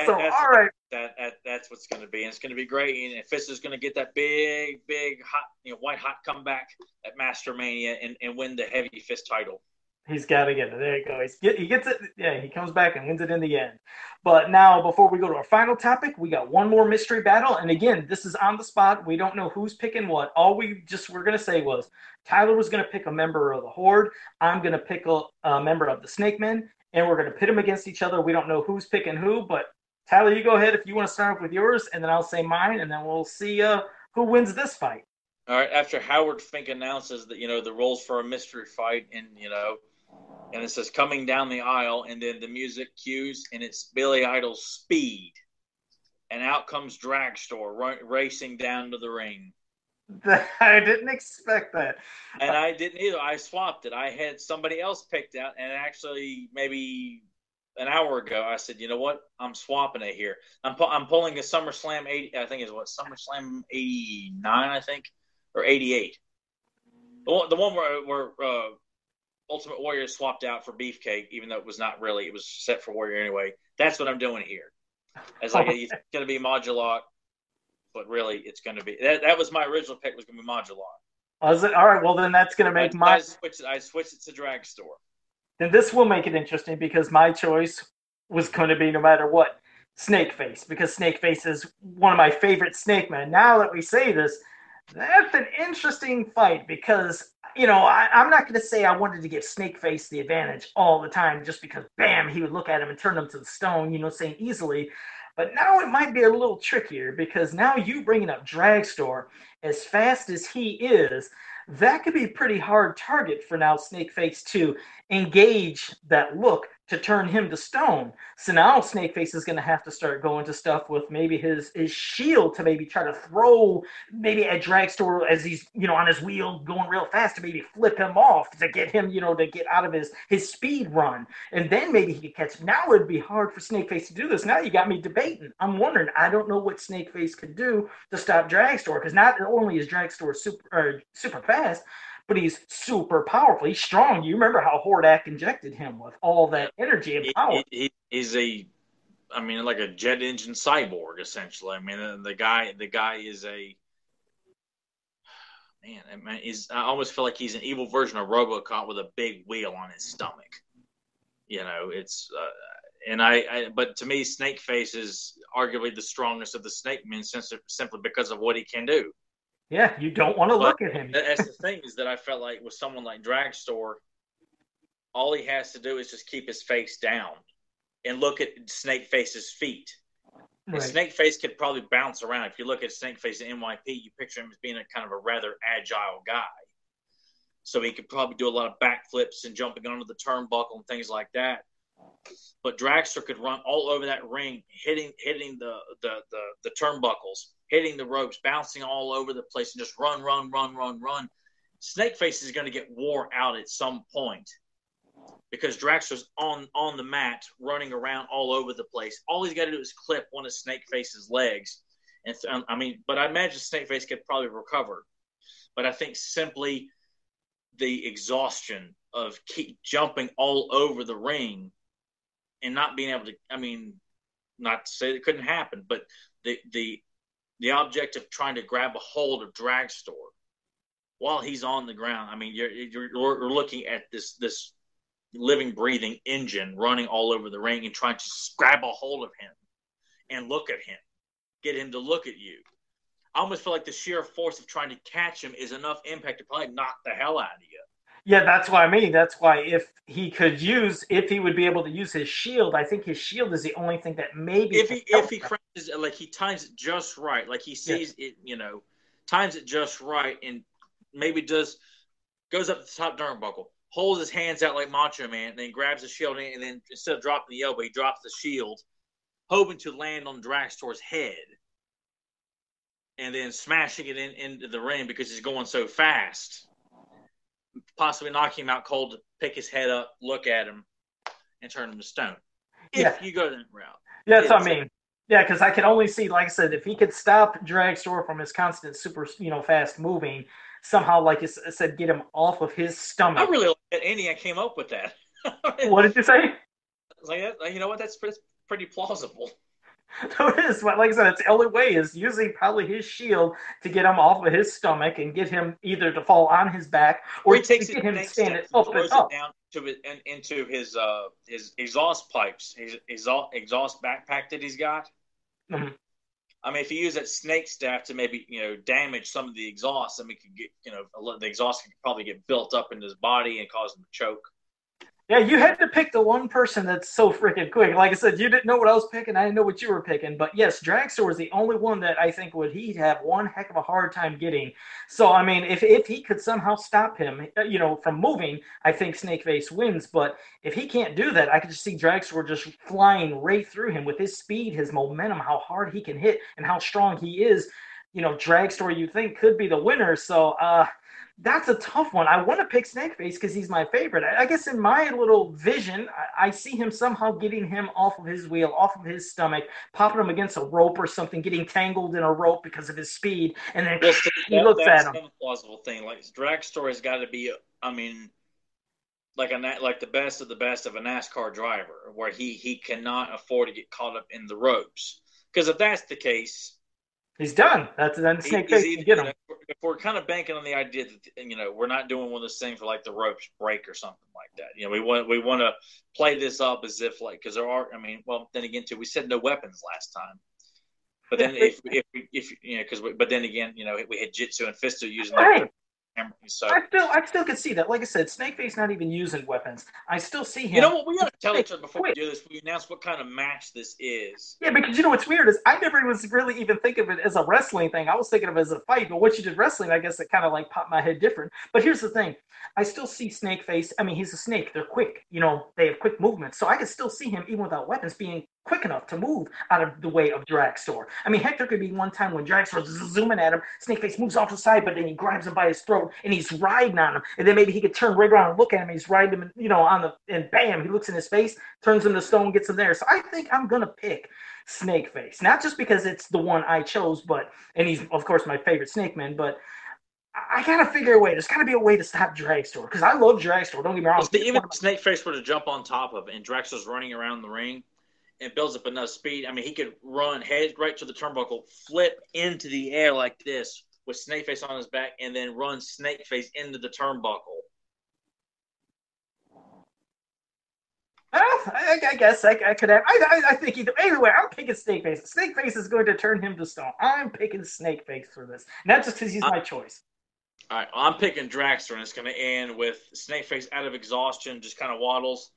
That's what's going to be. And it's going to be great. And Fisto's going to get that big, hot, white hot comeback at Mastermania and win the heavy fist title. He's got to get it. There you go. He gets it. Yeah, he comes back and wins it in the end. But now, before we go to our final topic, we got one more mystery battle. And again, this is on the spot. We don't know who's picking what. All we were going to say was Tyler was going to pick a member of the Horde. I'm going to pick a member of the Snake Men. And we're going to pit them against each other. We don't know who's picking who. But, Tyler, you go ahead if you want to start off with yours. And then I'll say mine. And then we'll see who wins this fight. All right. After Howard Fink announces that, the roles for a mystery fight and, and it says coming down the aisle, and then the music cues, and it's Billy Idol's Speed. And out comes Dragstore racing down to the ring. I didn't expect that. And I didn't either. I swapped it. I had somebody else picked out, and actually maybe an hour ago, I said, you know what? I'm swapping it here. I'm pulling a SummerSlam 80, I think it's SummerSlam 89, I think, or 88. The one where Ultimate Warrior swapped out for Beefcake, even though it was not really. It was set for Warrior anyway. That's what I'm doing here. It's like it's going to be Modulok, but really it's going to be that was my original pick was going to be Modulok. Was it? All right. Well, then that's going to make I switched it to Dragstore. Then this will make it interesting because my choice was going to be no matter what. Snakeface, because Snakeface is one of my favorite Snake Men. Now that we say this, that's an interesting fight because, you know, I'm not going to say I wanted to give Snakeface the advantage all the time just because, bam, he would look at him and turn him to the stone, you know, saying easily. But now it might be a little trickier because now you bringing up Dragstore, as fast as he is, that could be a pretty hard target for now Snakeface to engage that look to turn him to stone. So now Snakeface is going to have to start going to stuff with maybe his shield to maybe try to throw maybe at Dragstore as he's, you know, on his wheel going real fast to maybe flip him off to get him, you know, to get out of his speed run. And then maybe he could catch him. Now it'd be hard for Snakeface to do this. Now you got me debating. I'm wondering, I don't know what Snakeface could do to stop Dragstore, because not only is Dragstore super fast, but he's super powerful. He's strong. You remember how Hordak injected him with all that energy and power. He's like a jet engine cyborg, essentially. I mean, the guy is I almost feel like he's an evil version of RoboCop with a big wheel on his stomach. You know, it's but to me, Snakeface is arguably the strongest of the Snake Men, simply because of what he can do. Yeah, you don't want to look at him. That's the thing, is that I felt like with someone like Dragstore, all he has to do is just keep his face down and look at Snakeface's feet. Right. And Snakeface could probably bounce around. If you look at Snakeface in NYP, you picture him as being a kind of a rather agile guy. So he could probably do a lot of backflips and jumping onto the turnbuckle and things like that. But Dragstore could run all over that ring, hitting the turnbuckles, hitting the ropes, bouncing all over the place, and just run. Snakeface is going to get wore out at some point because Dragstore's on the mat, running around all over the place. All he's got to do is clip one of Snakeface's legs, but I imagine Snakeface could probably recover. But I think simply the exhaustion of keep jumping all over the ring and not being able to. I mean, not to say that it couldn't happen, but the object of trying to grab a hold of Dragstore while he's on the ground. I mean, you're looking at this living, breathing engine running all over the ring and trying to grab a hold of him and look at him, get him to look at you. I almost feel like the sheer force of trying to catch him is enough impact to probably knock the hell out of you. Yeah, that's what I mean. That's why if he would be able to use his shield, I think his shield is the only thing that maybe if he crashes, like he times it just right, like he sees it, you know, times it just right, and maybe just goes up the top turnbuckle, holds his hands out like Macho Man, and then grabs the shield, and then instead of dropping the elbow, he drops the shield, hoping to land on Dragstore's head, and then smashing it into the ring because he's going so fast. Possibly knocking him out cold to pick his head up, look at him, and turn him to stone. If you go that route. Yeah, that's what I mean. Yeah, because I can only see, like I said, if he could stop Dragstore from his constant super, you know, fast moving, somehow, like I said, get him off of his stomach. I really like that ending. I came up with that. What did you say? Like, you know what? That's pretty plausible. So it is, like I said, it's the only way is using probably his shield to get him off of his stomach and get him either to fall on his back or he takes him to stand it up and up down into his exhaust pipes, his exhaust backpack that he's got. Mm-hmm. I mean, if you use that snake staff to maybe, you know, damage some of the exhaust, I mean, could get, you know, the exhaust could probably get built up in his body and cause him to choke. Yeah, you had to pick the one person that's so freaking quick. Like I said, you didn't know what I was picking. I didn't know what you were picking. But yes, Dragstore is the only one that I think he'd have one heck of a hard time getting. So, I mean, if he could somehow stop him, you know, from moving, I think Snakeface wins. But if he can't do that, I could just see Dragstore just flying right through him with his speed, his momentum, how hard he can hit, and how strong he is. You know, Dragstore, you think, could be the winner. So, that's a tough one. I want to pick Snakeface because he's my favorite. I guess in my little vision, I see him somehow getting him off of his wheel, off of his stomach, popping him against a rope or something, getting tangled in a rope because of his speed, and then he looks at him. That's a plausible thing. Like, Dragstore has got to be, I mean, like the best of the best of a NASCAR driver, where he cannot afford to get caught up in the ropes. Because if that's the case, he's done. That's then Snakeface can get him. If we're kind of banking on the idea that, you know, we're not doing one of those things where like the ropes break or something like like that. You know, we want to play this up as if like, because there are, I mean, well, then again too, we said no weapons last time, but then if you know, because but then again, you know, we had Jitsu and Fisto using their camera. So I still could see that. Like I said, Snakeface not even using weapons. I still see him. You know what? We gotta tell each other before we do this. We announce what kind of match this is. Yeah, because you know what's weird is I never was really even thinking of it as a wrestling thing. I was thinking of it as a fight. But once you did wrestling, I guess it kind of like popped my head different. But here's the thing: I still see Snakeface. I mean, he's a snake. They're quick. You know, they have quick movements. So I can still see him even without weapons being quick enough to move out of the way of Draxtor. I mean, heck, there could be one time when Draxtor's zooming at him, Snakeface moves off the side, but then he grabs him by his throat, and he's riding on him, and then maybe he could turn right around and look at him, and he's riding him, you know, on the, and bam, he looks in his face, turns him to stone, gets him there. So I think I'm going to pick Snakeface, not just because it's the one I chose, but, and he's, of course, my favorite Snake Man, but I got to figure a way. There's got to be a way to stop Draxtor, because I love Draxtor, don't get me wrong. Even if Snakeface were to jump on top of, and Draxtor's running around the ring, and builds up enough speed. I mean, he could run head right to the turnbuckle, flip into the air like this with Snakeface on his back, and then run Snakeface into the turnbuckle. Well, I guess I could have. I think either. Anyway, I'm picking Snakeface. Snakeface is going to turn him to stone. I'm picking Snakeface for this. Not just because he's my choice. All right, well, I'm picking Draxtor, and it's going to end with Snakeface out of exhaustion, just kind of waddles.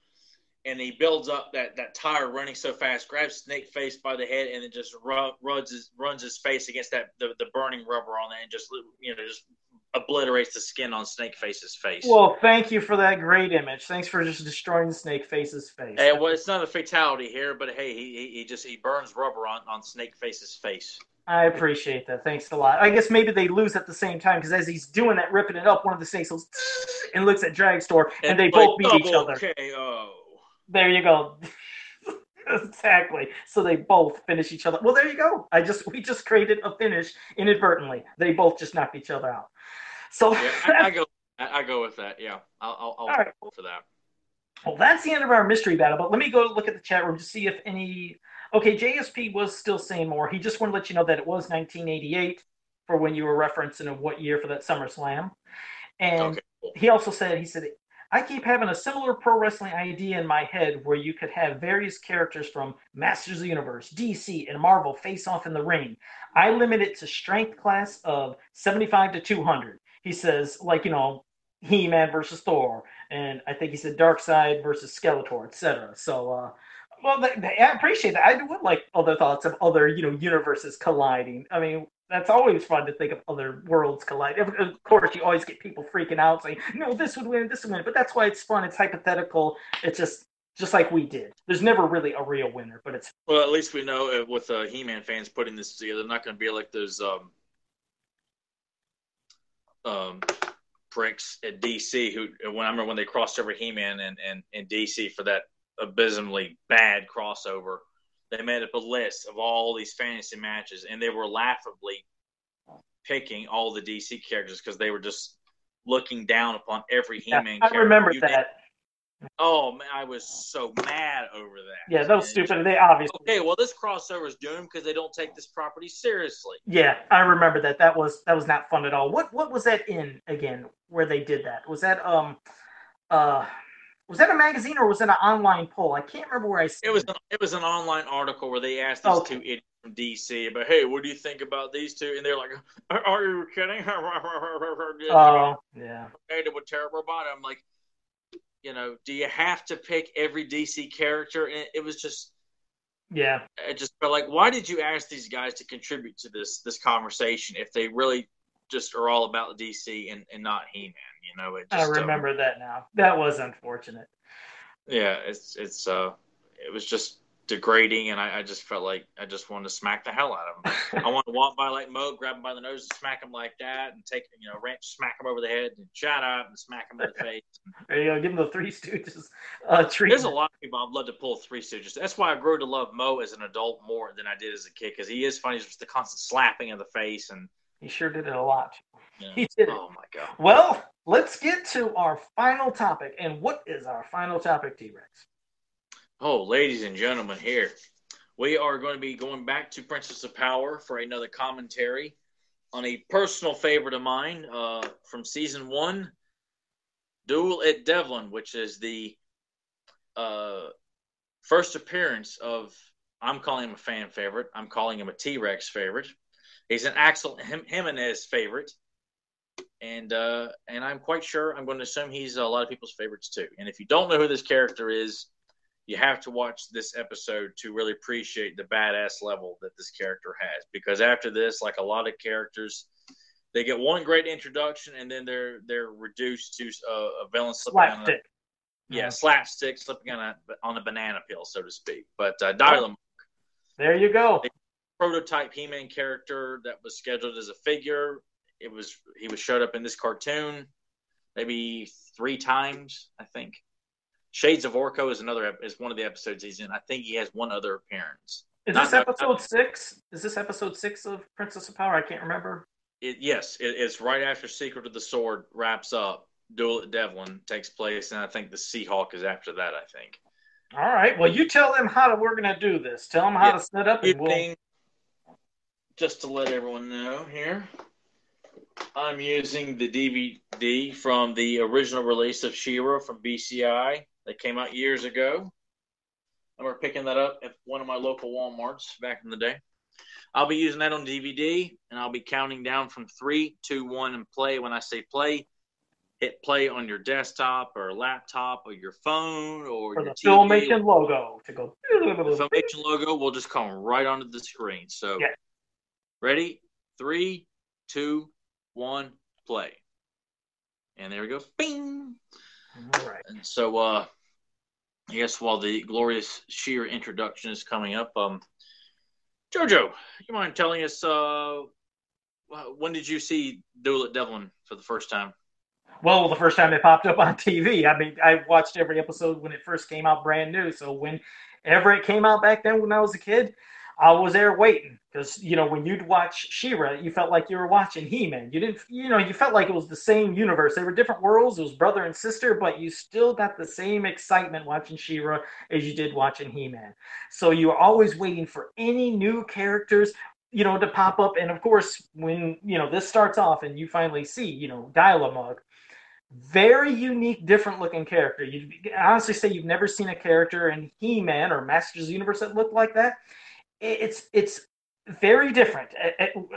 And he builds up that tire running so fast, grabs Snakeface by the head, and then just runs his face against the burning rubber on that, and just, you know, just obliterates the skin on Snakeface's face. Well, thank you for that great image. Thanks for just destroying Snakeface's face. Hey, well, it's not a fatality here, but hey, he burns rubber on Snakeface's face. I appreciate that. Thanks a lot. I guess maybe they lose at the same time, because as he's doing that, ripping it up, one of the snakes goes and looks at Dragstor, and they both beat each other. KO. There you go. Exactly. So they both finish each other. Well, there you go. We just created a finish inadvertently. They both just knocked each other out. So yeah, I go with that. Yeah, I'll go for that. Well, that's the end of our mystery battle. But let me go look at the chat room to see if any. Okay, JSP was still saying more. He just wanted to let you know that it was 1988 for when you were referencing of what year for that SummerSlam, and He also said I keep having a similar pro wrestling idea in my head where you could have various characters from Masters of the Universe, DC, and Marvel face off in the ring. I limit it to strength class of 75 to 200. He says, like, you know, He-Man versus Thor, and I think he said Darkseid versus Skeletor, etc. So, I appreciate that. I would like other thoughts of other, you know, universes colliding. I mean, that's always fun to think of other worlds collide. Of course, you always get people freaking out saying, no, this would win. But that's why it's fun. It's hypothetical. It's just like we did. There's never really a real winner, but it's... Well, at least we know with He-Man fans putting this together, they're not going to be like those pricks at DC who, when I remember when they crossed over He-Man and DC for that abysmally bad crossover. They made up a list of all these fantasy matches, and they were laughably picking all the DC characters because they were just looking down upon every He-Man character. I remember that. Oh, man, I was so mad over that. Yeah, that was stupid. They obviously... Okay, well, this crossover is doomed because they don't take this property seriously. Yeah, I remember that. That was not fun at all. What was that in, again, where they did that? Was that a magazine or was it an online poll? I can't remember where I saw it. It was an online article where they asked these two idiots from DC about, hey, what do you think about these two? And they're like, are you kidding? Oh, yeah. They were terrible body. I'm like, you know, do you have to pick every DC character? And it was just, yeah. I just felt like, why did you ask these guys to contribute to this conversation if they really just are all about DC and not He-Man? You know, I remember that now. That was unfortunate. Yeah, it was just degrading, and I just felt like I just wanted to smack the hell out of him. I wanted to walk by like Mo, grab him by the nose, and smack him like that, and take, you know, wrench, smack him over the head, and shut up, and smack him in the face. There you go, give him the Three Stooges treat. There's a lot of people I'd love to pull Three Stooges. That's why I grew to love Mo as an adult more than I did as a kid, because he is funny. He's just the constant slapping in the face, and he sure did it a lot. Yeah. He did. Oh my God. Well, let's get to our final topic. And what is our final topic, T-Rex? Oh, ladies and gentlemen, here. We are going to be going back to Princess of Power for another commentary on a personal favorite of mine from season 1, Duel at Devlin, which is the first appearance of, I'm calling him a fan favorite. I'm calling him a T-Rex favorite. He's an Axel Jimenez favorite. And I'm quite sure, I'm going to assume he's a lot of people's favorites too. And if you don't know who this character is, you have to watch this episode to really appreciate the badass level that this character has. Because after this, like a lot of characters, they get one great introduction and then they're reduced to a villain slipping on a, slapstick, slipping on a banana peel, so to speak. But Dial-A-Monk. There you go. The prototype He-Man character that was scheduled as a figure. He was showed up in this cartoon maybe 3 times, I think. Shades of Orko is one of the episodes he's in. I think he has one other appearance. Is this episode 6 of Princess of Power? I can't remember. It's right after Secret of the Sword wraps up. Duel at Devlin takes place, and I think the Seahawk is after that, I think. All right. Well, you tell them we're going to do this. Tell them how to set up. And just to let everyone know here, I'm using the DVD from the original release of She-Ra from BCI that came out years ago. I remember picking that up at one of my local Walmarts back in the day. I'll be using that on DVD, and I'll be counting down from 3, 2, 1, and play. When I say play, hit play on your desktop or laptop or your phone or your TV. Filmation logo to go. The Filmation logo will just come right onto the screen. So, ready? 3, 2, 1, play. And there we go. Bing! All right. And so, I guess while the glorious She-Ra introduction is coming up, Jojo, you mind telling us when did you see Duel at Devlin for the first time? Well, the first time it popped up on TV. I mean, I watched every episode when it first came out brand new. So whenever it came out back then when I was a kid, I was there waiting. Because, when you'd watch She-Ra, you felt like you were watching He-Man. You didn't, you felt like it was the same universe. They were different worlds. It was brother and sister, but you still got the same excitement watching She-Ra as you did watching He-Man. So you were always waiting for any new characters, to pop up. And, of course, when, this starts off and you finally see, Dial-A-Monk, very unique, different-looking character. You'd honestly say you've never seen a character in He-Man or Masters of the Universe that looked like that. It's very different.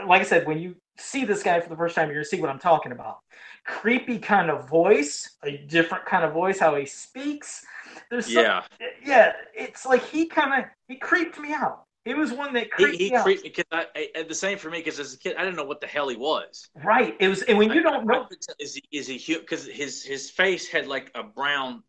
Like I said, when you see this guy for the first time, you're going to see what I'm talking about. Creepy kind of voice, a different kind of voice, how he speaks. It's like he creeped me out. He was one that creeped me out. He creeped me, the same for me, because as a kid, I didn't know what the hell he was. Right. It was, and when you don't know. Is he human? Because his face had like a brown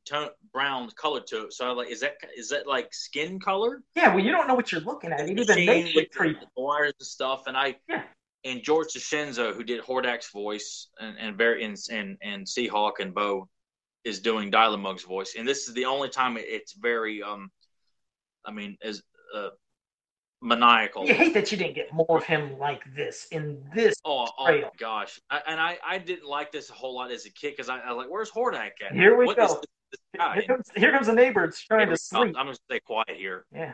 color to it. So I was like, is that like skin color? Yeah, well, you don't know what you're looking at. Even the makes you creepy. The wires and stuff. And George DiCenzo, who did Hordak's voice and Seahawk and Bo, is doing Dial-A-Monk's voice. And this is the only time it's very, maniacal. You hate that you didn't get more of him like this in this. Oh my gosh! I didn't like this a whole lot as a kid because I was like, "Where's Hordak at?" Here we go. Here comes the neighbors trying to sleep. I'm gonna stay quiet here. Yeah.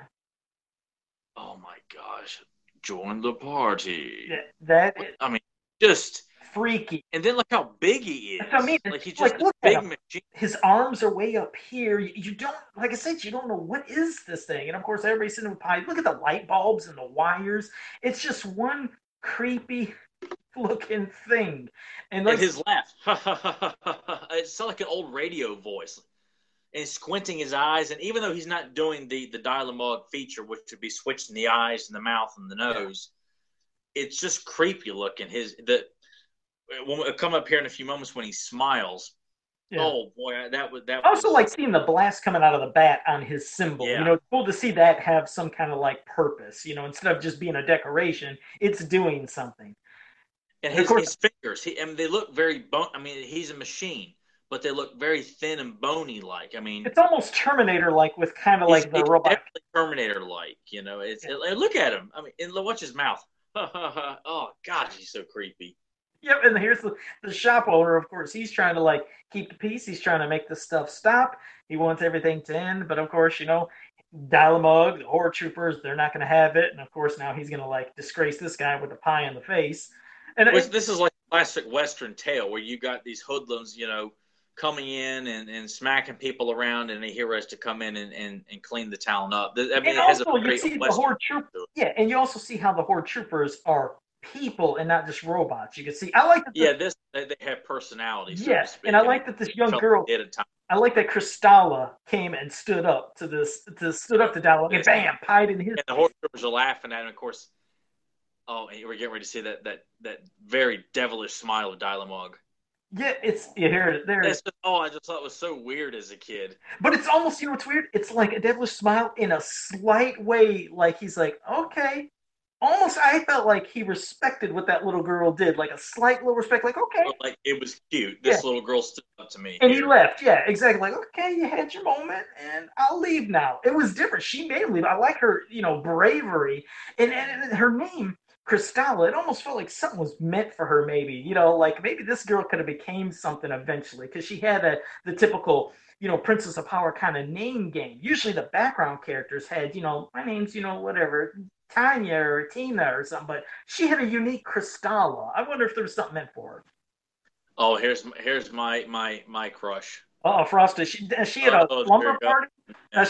Oh my gosh! Join the party. Yeah, just freaky. And then look how big he is. That's what I mean. He's just a big machine. His arms are way up here. You don't, like I said, you don't know what is this thing. And of course, everybody's sitting with pie. Look at the light bulbs and the wires. It's just one creepy looking thing. And his laugh. It's like an old radio voice. And squinting his eyes. And even though he's not doing the Dial-A-Monk feature, which would be switching the eyes and the mouth and the nose, it's just creepy looking. When we come up here in a few moments when he smiles. Yeah. Oh boy, that was. I also like seeing the blast coming out of the bat on his symbol. Yeah. It's cool to see that have some kind of like purpose. Instead of just being a decoration, it's doing something. And his fingers, they look very he's a machine, but they look very thin and bony like. It's almost Terminator like with kind of like the robot. Terminator like, Look at him. And watch his mouth. Oh God, he's so creepy. Yep, and here's the shop owner, of course. He's trying to, keep the peace. He's trying to make this stuff stop. He wants everything to end. But, of course, Dial-A-Monk, the Horde Troopers, they're not going to have it. And, of course, now he's going to, disgrace this guy with a pie in the face. This is like classic Western tale where you got these hoodlums, coming in and smacking people around, and the heroes to come in and clean the town up. I mean, and it has also, a great and you also see how the Horde Troopers are people and not just robots. You can see, I like that. They have personalities. Yes, so and I like that this young girl. I like that Cristala came and stood up to this, stood up to dialogue, and bam, pied in his. And the Horde Troopers are laughing at him, of course. Oh, and we're getting ready to see that very devilish smile of Dialamog. Yeah, it's you hear it there. I just thought it was so weird as a kid. But it's almost, you know what's weird? It's like a devilish smile in a slight way, like he's like, okay. Almost, I felt like he respected what that little girl did, like a slight little respect, like, okay. Like, it was cute. This little girl stood up to me. And he left, exactly. Like, okay, you had your moment, and I'll leave now. It was different. She made him leave. I like her, bravery. And her name, Cristala, it almost felt like something was meant for her, maybe. Like, maybe this girl could have became something eventually, because she had the typical, Princess of Power kind of name game. Usually the background characters had, my name's, whatever, Tanya or Tina or something, but she had a unique Cristala. I wonder if there was something meant for her. Oh, here's my crush. Oh, Frosta. She had a slumber party.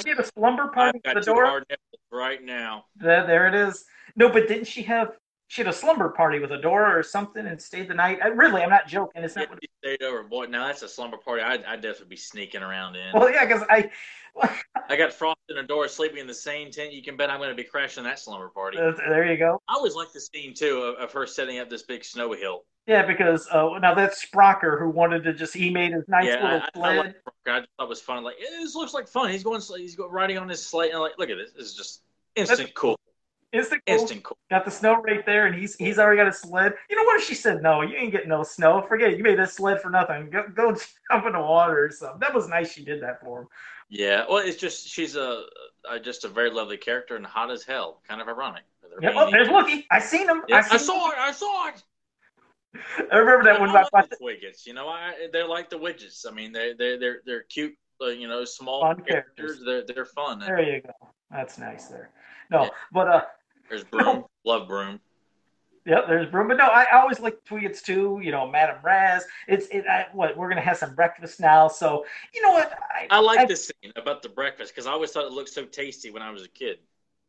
She had a slumber party at the door right now. There it is. No, but didn't she have? She had a slumber party with Adora or something and stayed the night. I'm not joking. It's not. She stayed over. Boy, now that's a slumber party. I'd definitely be sneaking around in. Well, yeah, because I got Frost and Adora sleeping in the same tent. You can bet I'm going to be crashing that slumber party. There you go. I always like the scene too of her setting up this big snow hill. Yeah, because now that's Sprocker who wanted to he made his nice little sled. I just thought it was fun. Like, this looks like fun. He's riding on his sled, and I'm like, look at this. This is just cool. Instant cool. Got the snow right there, and he's already got a sled. You know what if she said no? You ain't getting no snow. Forget it. You made this sled for nothing. Go jump in the water or something. That was nice. She did that for him. Yeah. Well, it's just she's just a very lovely character and hot as hell. Kind of ironic. Oh, there's Wookiee. I seen him. Yeah, I saw it. I remember that when I watched the widgets. They're like the widgets. I mean, they're cute. Small characters. They're fun. There you go. That's nice. There. No, yeah. But there's Broom. No. Love Broom. Yep, there's Broom. But no, I always like Tweets too. Madame Raz. We're gonna have some breakfast now. So you know what? I like this scene about the breakfast because I always thought it looked so tasty when I was a kid.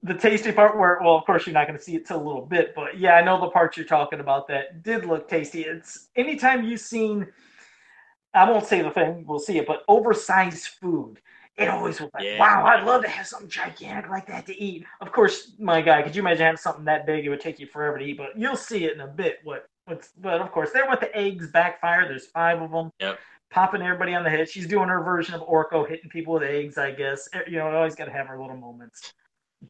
The tasty part where, well, of course, you're not going to see it till a little bit, but yeah, I know the part you're talking about that did look tasty. It's anytime you've seen, I won't say the thing, we'll see it, but oversized food. It always was like, wow, I'd love to have something gigantic like that to eat. Of course, my guy, could you imagine having something that big? It would take you forever to eat, but you'll see it in a bit. But of course, there went the eggs backfire. There's 5 of them. Yep. Popping everybody on the head. She's doing her version of Orko, hitting people with eggs, I guess. Always got to have her little moments.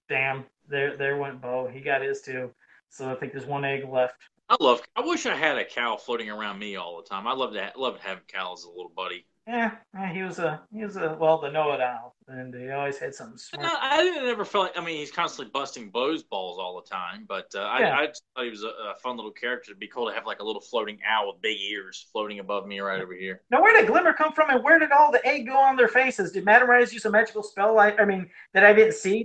Damn, there went Bo. He got his too. So I think there's 1 egg left. I wish I had a cow floating around me all the time. I love having cows as a little buddy. Yeah, he was the know-it-all, and he always had something smart. I didn't ever feel like, I mean, he's constantly busting Bo's balls all the time, but I just thought he was a fun little character. It'd be cool to have like a little floating owl with big ears floating above me right over here. Now, where did Glimmer come from, and where did all the egg go on their faces? Did Madame Raz use a magical spell? That I didn't see.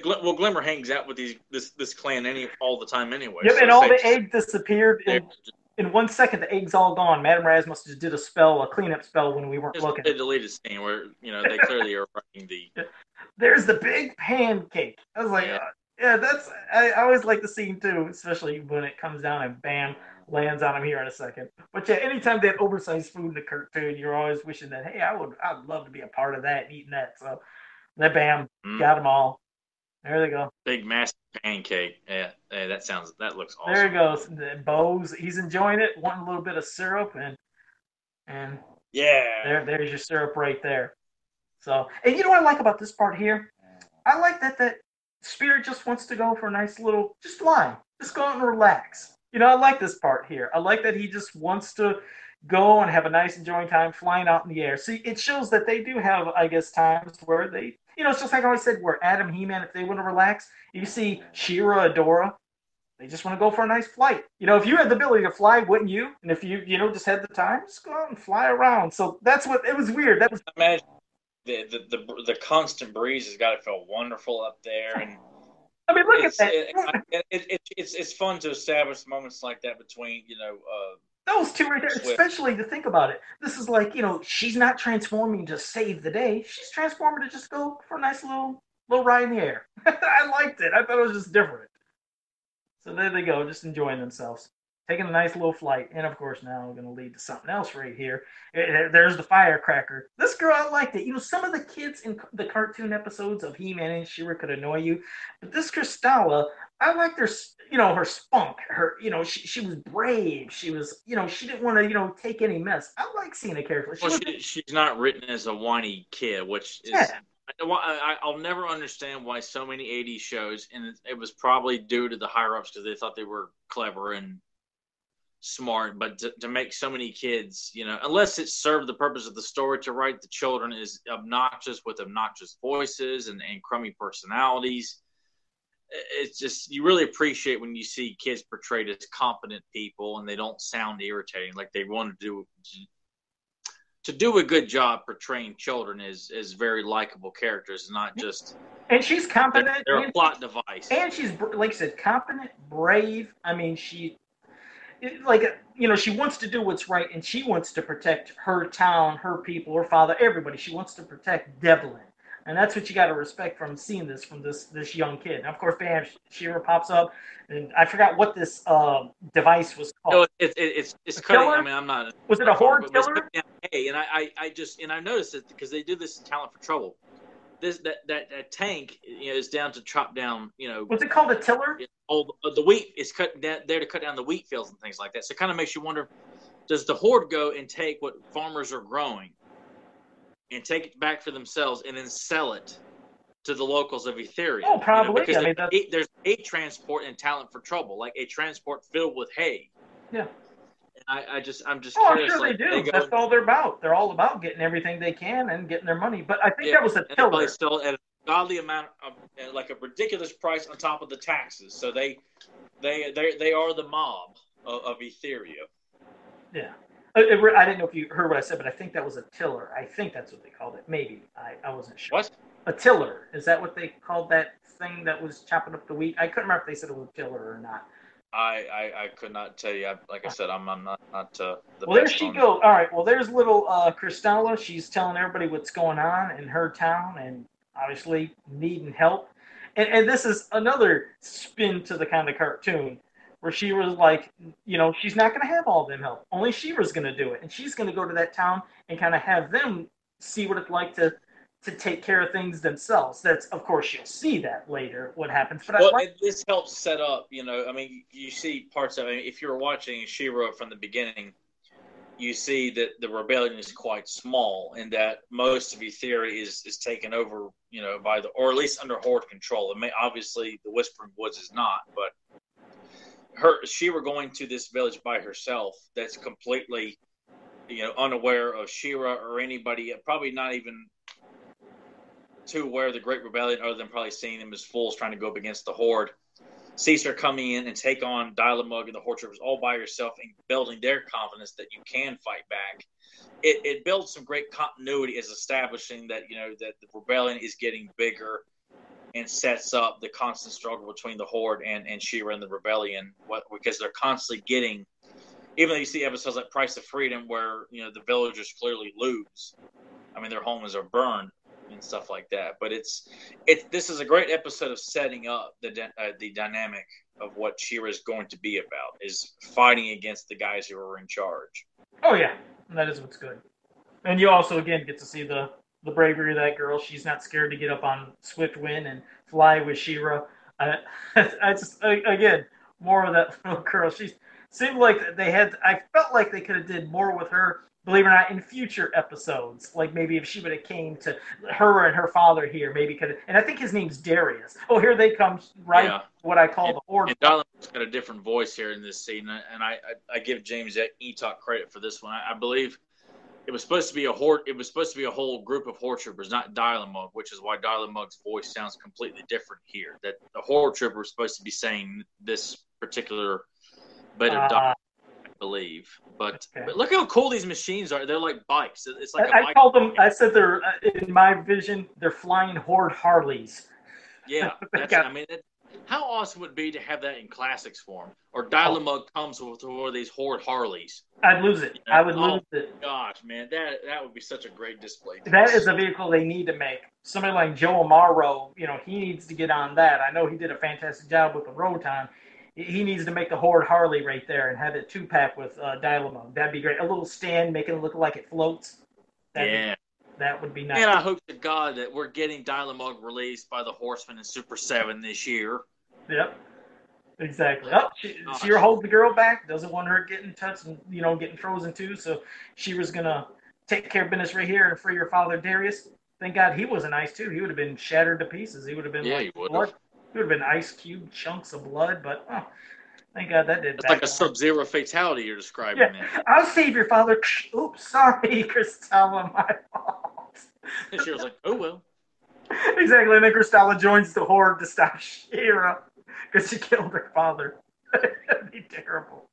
Glimmer hangs out with this clan all the time anyway. Yep, so and all the egg disappeared. In 1 second, the egg's all gone. Madame Raz must have did a cleanup spell when we weren't looking. They deleted scene where they clearly are running the. There's the big pancake. I was like, that's. I always like the scene too, especially when it comes down and bam, lands on him here in a second. But yeah, anytime they have oversized food in the cartoon, you're always wishing that, hey, I'd love to be a part of that and eating that. So, that bam, got them all. There they go. Big massive pancake. Yeah, hey, that looks awesome. There it goes. Bo's, he's enjoying it. Wanting a little bit of syrup and there's your syrup right there. So, and you know what I like about this part here? I like that Spirit just wants to go for a nice little just lie. Just go out and relax. I like this part here. I like that he just wants to go and have a nice enjoying time flying out in the air. See, it shows that they do have, I guess, times where they. It's just like I always said, where Adam, He-Man, if they want to relax, you see She-Ra, Adora, they just want to go for a nice flight. If you had the ability to fly, wouldn't you? And if you, just had the time, just go out and fly around. So that's what, it was weird. That was. Imagine the constant breeze has got to feel wonderful up there. And look at that. It's fun to establish moments like that between, Those two right there, especially to think about it. This is like, you know, she's not transforming to save the day. She's transforming to just go for a nice little ride in the air. I liked it. I thought it was just different. So there they go, just enjoying themselves. Taking a nice little flight. And, of course, now we're going to lead to something else right here. There's the firecracker. This girl, I liked it. You know, some of the kids in the cartoon episodes of He-Man and She-Ra could annoy you. But this Cristala, I liked her, you know, her spunk. Her, you know, she was brave. She was, you know, she didn't want to, you know, take any mess. I like seeing a character. She's not written as a whiny kid, which is... Yeah. I'll never understand why so many 80s shows, and it was probably due to the higher-ups because they thought they were clever and... smart, but to make so many kids, you know, unless it served the purpose of the story to write the children is obnoxious with obnoxious voices and crummy personalities. It's just, you really appreciate when you see kids portrayed as competent people and they don't sound irritating, like they want to do a good job portraying children as very likable characters, not just... And she's competent. They're a plot device. And she's, like I said, competent, brave. I mean, she wants to do what's right, and she wants to protect her town, her people, her father, everybody. She wants to protect Devlin, and that's what you got to respect from seeing this from this young kid. And of course, bam, She-Ra pops up, and I forgot what this device was called. No, it's cutting. Killer? I mean, I'm not. Was it a horde killer? Hey, and I noticed it because they do this in Talent for Trouble. This that tank, you know, is down to chop down, you know. Was it called a tiller? The wheat is cut down there to cut down the wheat fields and things like that. So it kind of makes you wonder: does the horde go and take what farmers are growing and take it back for themselves and then sell it to the locals of Etheria? Oh, probably. You know, because there's a transport in Talent for Trouble, like a transport filled with hay. Yeah. I'm just curious. I'm sure like, they do. That's all they're about. They're all about getting everything they can and getting their money. But I think that was a tiller. They still at a godly amount of, like a ridiculous price on top of the taxes. So they are the mob of Etheria. Yeah, I didn't know if you heard what I said, but I think that was a tiller. I think that's what they called it. Maybe I wasn't sure. What? A tiller, is that what they called that thing that was chopping up the wheat? I couldn't remember if they said it was a tiller or not. I could not tell you. Like I said, I'm not the best. Well, there she goes. All right. Well, there's little Cristala. She's telling everybody what's going on in her town and obviously needing help. And this is another spin to the kind of cartoon where she was like, you know, she's not going to have all them help. Only she was going to do it. And she's going to go to that town and kind of have them see what it's like to take care of things themselves. That's, of course, you'll see that later, what happens. But well, this helps set up, you know, I mean, you see parts of it. If you're watching She-Ra from the beginning, you see that the rebellion is quite small and that most of Etheria is taken over, you know, by or at least under Horde control. Obviously, the Whispering Woods is not, but She-Ra going to this village by herself, that's completely, you know, unaware of She-Ra or anybody, probably not even... to where the Great Rebellion, other than probably seeing them as fools trying to go up against the Horde, sees her coming in and take on Dialamug and the Horde Troopers all by yourself and building their confidence that you can fight back. It builds some great continuity as establishing that, you know, that the Rebellion is getting bigger and sets up the constant struggle between the Horde and She-Ra and the Rebellion because they're constantly getting, even though you see episodes like Price of Freedom where, you know, the villagers clearly lose. I mean, their homes are burned and stuff like that, but this is a great episode of setting up the dynamic of what She-Ra is going to be about, is fighting against the guys who are in charge. Oh yeah, that is what's good. And you also again get to see the bravery of that girl. She's not scared to get up on Swift Wind and fly with She-Ra. I just again more of that little girl. She seemed like I felt like they could have did more with her. Believe it or not, in future episodes, like maybe if she would have came to her and her father here, maybe could have, and I think his name's Darius. Oh, here they come, right? Yeah. What I call the Horde. And Darla's got a different voice here in this scene, and I give James Etock credit for this one. I believe it was supposed to be a horde. It was supposed to be a whole group of Horde Troopers, not Dialamug, which is why Dialamug's voice sounds completely different here. That the Horde Trooper was supposed to be saying this particular bit of dialogue. Believe, but look how cool these machines are. They're like bikes. It's like I called them. I said they're in my vision. They're flying Horde Harleys. Yeah, that's, I mean, How awesome would it be to have that in classics form? Or Dial-A-Mug comes with one of these Horde Harleys. I'd lose it. You know? I would lose it. Gosh, man, that would be such a great display. That is a vehicle they need to make. Somebody like Joe Amato, you know, he needs to get on that. I know he did a fantastic job with the Roton. He needs to make the Horde Harley right there and have it two-pack with Dial-A-Mug. That'd be great. A little stand, making it look like it floats. That would be nice. And I hope to God that we're getting Dial-A-Mug released by the Horseman and Super 7 this year. Yep, exactly. Oh, she holds the girl back, doesn't want her getting touched and, you know, getting frozen too, so she was going to take care of business right here and free your father, Darius. Thank God he wasn't ice too. He would have been shattered to pieces. He would have been he would have been ice cube chunks of blood, but thank God that didn't. It's like a Sub-Zero fatality you're describing there. I'll save your father. Oops, sorry, Cristela, my fault. And she was like, oh, well. Exactly, and then Cristela joins the Horde to stop She-Ra. Because she killed her father. That'd be terrible.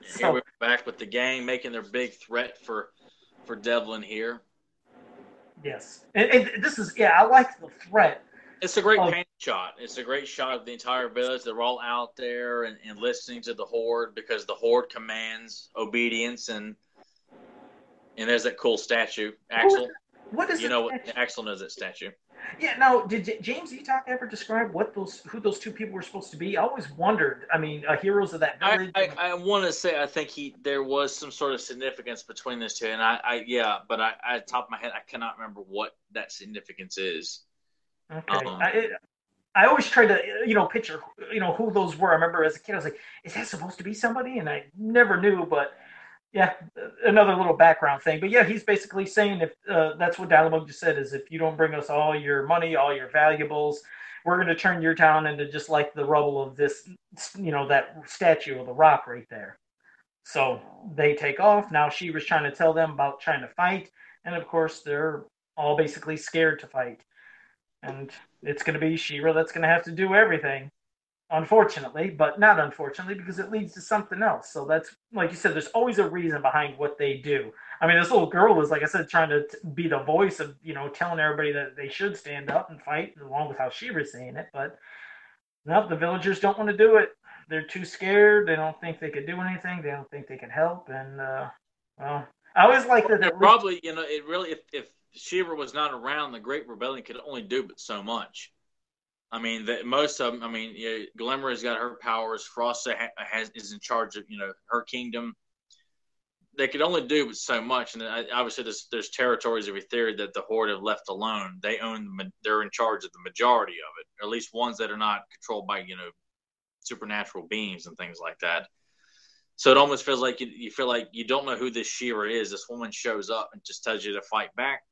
Yeah, so, here we're back with the gang making their big threat for Devlin here. Yes. And this is, I like the threat. It's a great paint shot. It's a great shot of the entire village. They're all out there and listening to the Horde because the Horde commands obedience. And there's that cool statue, Axel. What is it? You know, Axel knows that statue. Yeah, now, did James Etock ever describe who those two people were supposed to be? I always wondered. I mean, heroes of that village. I want to say I think there was some sort of significance between those two, and I top of my head, I cannot remember what that significance is. Okay. I always tried to, picture, who those were. I remember as a kid, I was like, is that supposed to be somebody? And I never knew, but... Yeah, another little background thing. But, yeah, he's basically saying if that's what Dial-A-Mug just said, is if you don't bring us all your money, all your valuables, we're going to turn your town into just like the rubble of this, that statue of the rock right there. So they take off. Now she was trying to tell them about trying to fight. And, of course, they're all basically scared to fight. And it's going to be She-Ra that's going to have to do everything. Unfortunately, but not unfortunately, because it leads to something else. So that's, like you said, there's always a reason behind what they do. I mean, this little girl was, like I said, trying to be the voice of, telling everybody that they should stand up and fight, along with how she was saying it. But no, the villagers don't want to do it. They're too scared. They don't think they could do anything. They don't think they can help. And, I always like that. Probably, it really, if She-Ra was not around, the Great Rebellion could only do but so much. I mean, most of them, Glimmer's got her powers. Frost is in charge of, her kingdom. They could only do so much. And obviously there's territories of theory that the Horde have left alone. They they're in charge of the majority of it, or at least ones that are not controlled by, supernatural beings and things like that. So it almost feels like you feel like you don't know who this She-Ra is. This woman shows up and just tells you to fight back.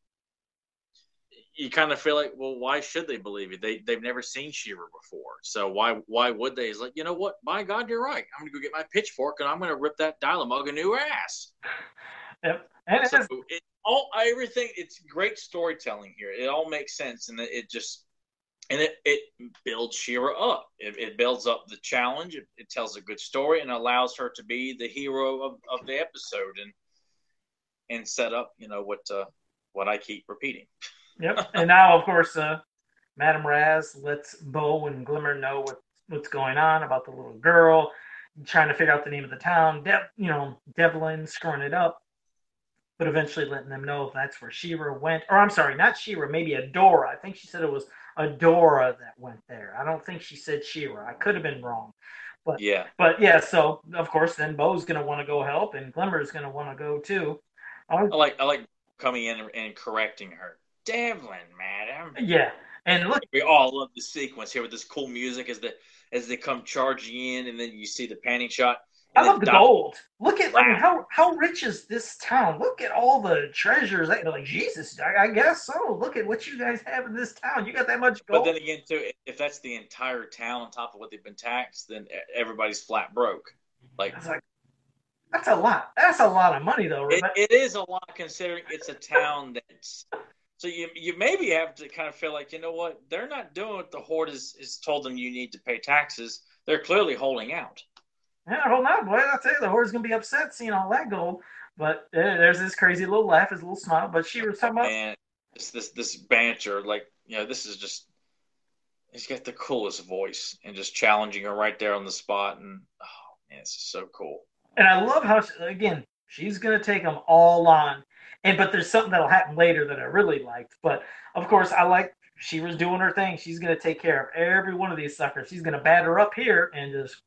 You kind of feel like, well, why should they believe you? They've never seen She-Ra before, so why would they? It's like, you know what? By God, you're right. I'm going to go get my pitchfork, and I'm going to rip that Dial-A-Mug a new ass. Yep. And so it's great storytelling here. It all makes sense, and it builds She-Ra up. It builds up the challenge. It tells a good story and allows her to be the hero of the episode and set up, what I keep repeating. Yep, and now, of course, Madame Raz lets Bo and Glimmer know what's going on about the little girl, trying to figure out the name of the town, Devlin screwing it up, but eventually letting them know that's where She-Ra went. Or, I'm sorry, not She-Ra, maybe Adora. I think she said it was Adora that went there. I don't think she said She-Ra. I could have been wrong. But, so, of course, then Bo's going to want to go help, and Glimmer's going to want to go, too. I like coming in and correcting her. Devlin, madam. Yeah, and look, we all love the sequence here with this cool music as they come charging in, and then you see the panning shot. I love the gold. Look at how rich is this town? Look at all the treasures. They're like, Jesus, I guess so. Look at what you guys have in this town. You got that much gold. But then again, too, if that's the entire town on top of what they've been taxed, then everybody's flat broke. Like that's a lot. That's a lot of money, though. It is a lot considering it's a town that's. So you maybe have to kind of feel like, you know what, they're not doing what the Horde is told them you need to pay taxes. They're clearly holding out. Yeah, hold on, boy. I'll tell you, the Horde's going to be upset seeing all that gold. But there's this crazy little laugh, his little smile. But she was talking about... And this banter, this is just... He's got the coolest voice and just challenging her right there on the spot. And oh man, it's so cool. And I love how, again, she's going to take them all on. But there's something that'll happen later that I really liked. But of course, I like she was doing her thing. She's going to take care of every one of these suckers. She's going to batter up here and just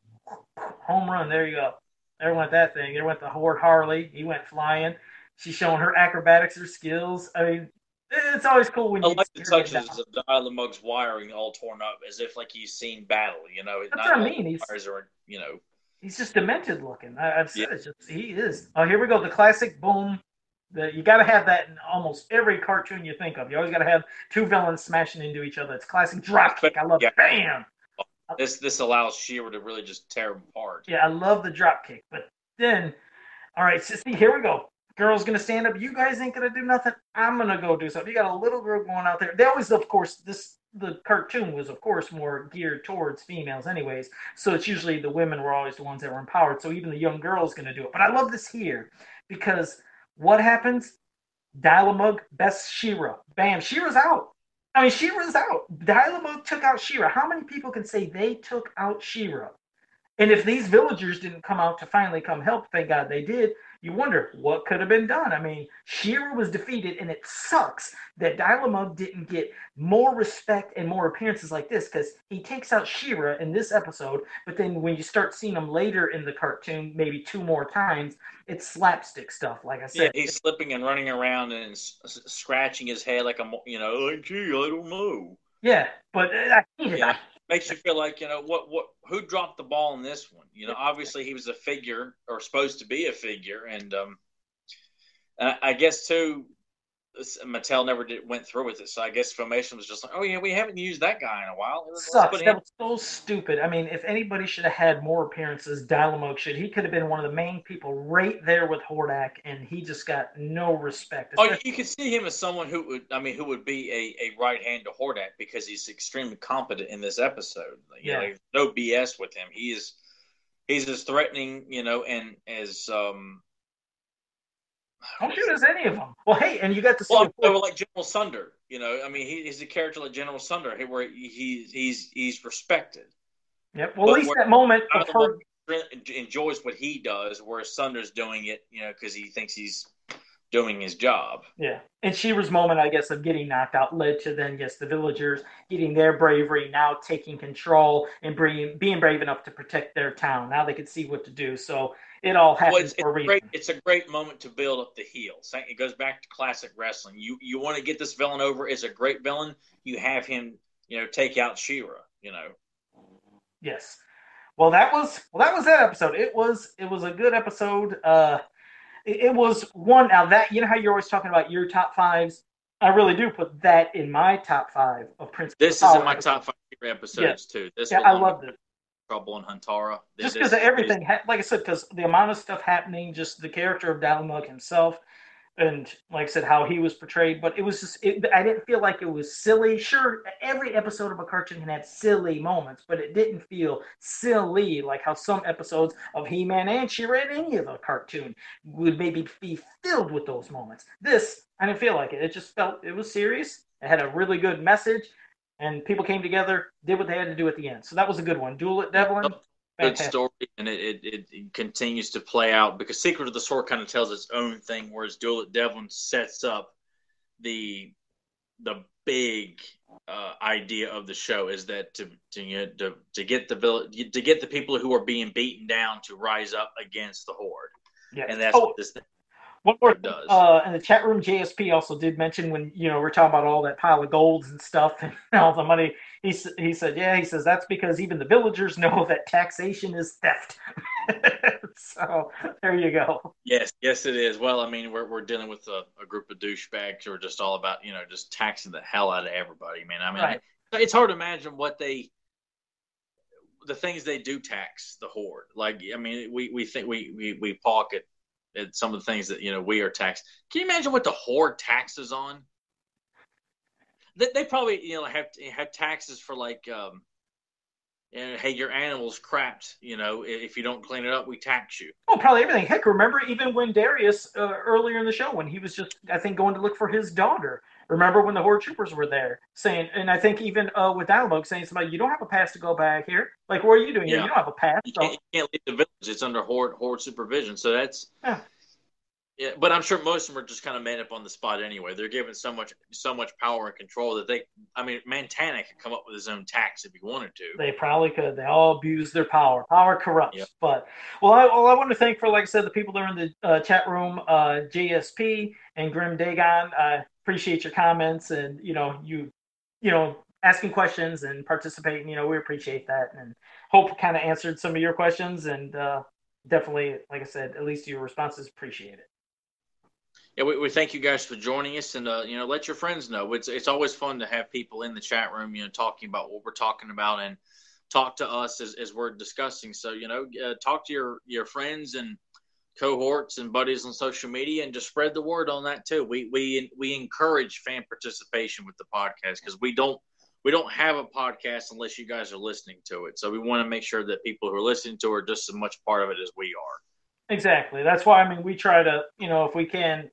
home run. There you go. There went that thing. There went the Horde Harley. He went flying. She's showing her acrobatics, her skills. I mean, it's always cool when you... I like the touches of Dialamug's wiring all torn up as if like he's seen battle, you know. That's what I mean. He's just demented looking. I've said it. Just, he is. Oh, here we go. The classic boom. You got to have that in almost every cartoon you think of. You always got to have two villains smashing into each other. It's classic dropkick. I love it. Bam! This allows She-Ra to really just tear them apart. Yeah, I love the dropkick. But then, all right, so see, here we go. Girl's going to stand up. You guys ain't going to do nothing. I'm going to go do something. You got a little girl going out there. That was, of course, the cartoon was, of course, more geared towards females anyways. So it's usually the women were always the ones that were empowered. So even the young girl's going to do it. But I love this here because what happens? Dialamug bests She-Ra. Bam. She-Ra's out. I mean, She-Ra's out. Dialamug took out She-Ra. How many people can say they took out She-Ra? And if these villagers didn't come out to finally come help, thank God they did, you wonder what could have been done. I mean, She-Ra was defeated, and it sucks that Dialamug didn't get more respect and more appearances like this, because he takes out She-Ra in this episode, but then when you start seeing him later in the cartoon, maybe two more times, it's slapstick stuff, like I said. Yeah, he's slipping and running around and scratching his head like, gee, I don't know. Yeah, but I hate it. Yeah. Makes you feel like, who dropped the ball in this one? Obviously he was a figure or supposed to be a figure. And I guess, too, Mattel never went through with it. So I guess Filmation was just like, oh, yeah, we haven't used that guy in a while. Sucks. That was so stupid. I mean, if anybody should have had more appearances, Dialamug should. He could have been one of the main people right there with Hordak, and he just got no respect. Oh, you could see him as someone who would be a right hand to Hordak because he's extremely competent in this episode. No BS with him. He's as threatening, and as don't do this any of them. Well, hey, and you got to see like General Sunder. He's a character like General Sunder, where he's respected. Yep. Well, at least that moment of her enjoys what he does, where Sunder's doing it, because he thinks he's doing his job. Yeah. And She-Ra's moment, I guess, of getting knocked out led to then, yes, the villagers getting their bravery, now taking control and being brave enough to protect their town. Now they can see what to do. So it all happens for a reason. It's a great moment to build up the heel. It goes back to classic wrestling. You want to get this villain over as a great villain, you have him, take out She-Ra, Yes. Well, that was that episode. It was a good episode. It was one. Now that, how you're always talking about your top fives, I really do put that in my top five of Prince. This is in my top five episodes too. I loved it. Trouble in Huntara. Just because of everything, like I said, because the amount of stuff happening, just the character of Dialamug himself, and like I said, how he was portrayed. But it was just, I didn't feel like it was silly. Sure, every episode of a cartoon can have silly moments, but it didn't feel silly like how some episodes of He-Man and She-Ra and any other cartoon would maybe be filled with those moments. This, I didn't feel like it. It just felt, it was serious. It had a really good message, and people came together, did what they had to do at the end. So that was a good one. Duel at Devlin. Good story, and it continues to play out because Secret of the Sword kind of tells its own thing, whereas Duel at Devlin sets up the big idea of the show is that to get the village, to get the people who are being beaten down to rise up against the Horde, and that's what this thing. One more thing, in the chat room, JSP also did mention when we're talking about all that pile of golds and stuff and all the money. He said, yeah, he says that's because even the villagers know that taxation is theft. So there you go. Yes, it is. Well, I mean, we're dealing with a group of douchebags who are just all about just taxing the hell out of everybody. Man, I mean, right. It's hard to imagine what the things they do tax the Horde. Like, I mean, we think we balk at some of the things that we are taxed. Can you imagine what the Horde taxes on? They probably have taxes for like hey, your animal's crapped. If you don't clean it up, we tax you. Oh, probably everything. Heck, remember even when Darius earlier in the show when he was just I think going to look for his daughter Remember when the Horde Troopers were there saying, and I think even with Dialogue saying somebody, you don't have a pass to go back here. Like, what are you doing here? You don't have a pass. You can't leave the village. It's under Horde supervision. So that's yeah. But I'm sure most of them are just kind of made up on the spot anyway. They're given so much power and control that they. I mean, Montana could come up with his own tax if he wanted to. They probably could. They all abuse their power. Power corrupts. Yep. But well, I want to thank for, like I said, the people that are in the chat room, JSP and Grim Dagon. Appreciate your comments and you know asking questions and participating. You know, we appreciate that and hope kind of answered some of your questions and definitely, like I said, at least your responses, appreciate it. Yeah, we thank you guys for joining us, and let your friends know. It's always fun to have people in the chat room, talking about what we're talking about and talk to us as we're discussing. So talk to your friends and cohorts and buddies on social media, and just spread the word on that too. We encourage fan participation with the podcast because we don't have a podcast unless you guys are listening to it. So we want to make sure that people who are listening to it are just as much part of it as we are. Exactly. That's why we try to if we can.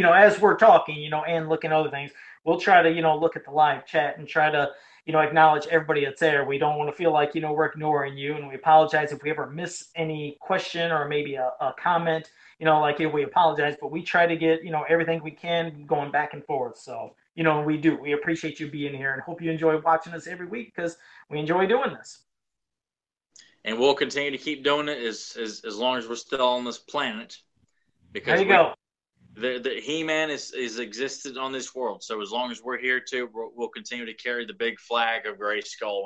As we're talking, and looking at other things, we'll try to, look at the live chat and try to, acknowledge everybody that's there. We don't want to feel like, we're ignoring you, and we apologize if we ever miss any question or maybe a comment, we apologize, but we try to get, everything we can going back and forth. So, we do. We appreciate you being here and hope you enjoy watching us every week because we enjoy doing this. And we'll continue to keep doing it as long as we're still on this planet. Because there you go. The He-Man is existed on this world, so as long as we're here too, we'll continue to carry the big flag of Grayskull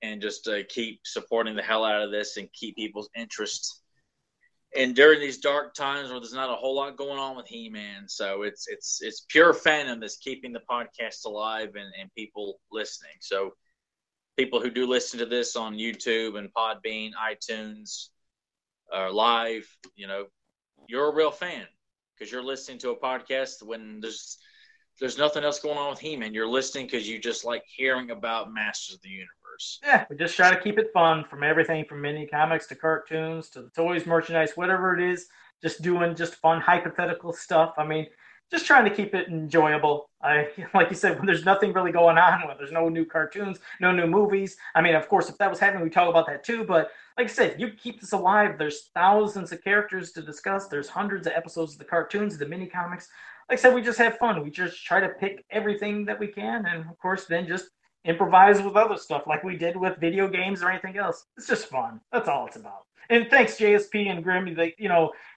and just keep supporting the hell out of this and keep people's interest. And during these dark times where there's not a whole lot going on with He-Man, so it's pure fandom that's keeping the podcast alive and people listening. So people who do listen to this on YouTube and Podbean, iTunes, live, you're a real fan. Because you're listening to a podcast when there's nothing else going on with He-Man. You're listening because you just like hearing about Masters of the Universe. Yeah, we just try to keep it fun from everything from mini comics to cartoons to the toys, merchandise, whatever it is. Just doing just fun hypothetical stuff. I mean, just trying to keep it enjoyable. Like you said, when there's nothing really going on, when there's no new cartoons, no new movies. I mean, of course, if that was happening, we'd talk about that too. But like I said, you keep this alive. There's thousands of characters to discuss. There's hundreds of episodes of the cartoons, the mini comics. Like I said, we just have fun. We just try to pick everything that we can. And of course, then just improvise with other stuff like we did with video games or anything else. It's just fun. That's all it's about. And thanks, JSP and Grim.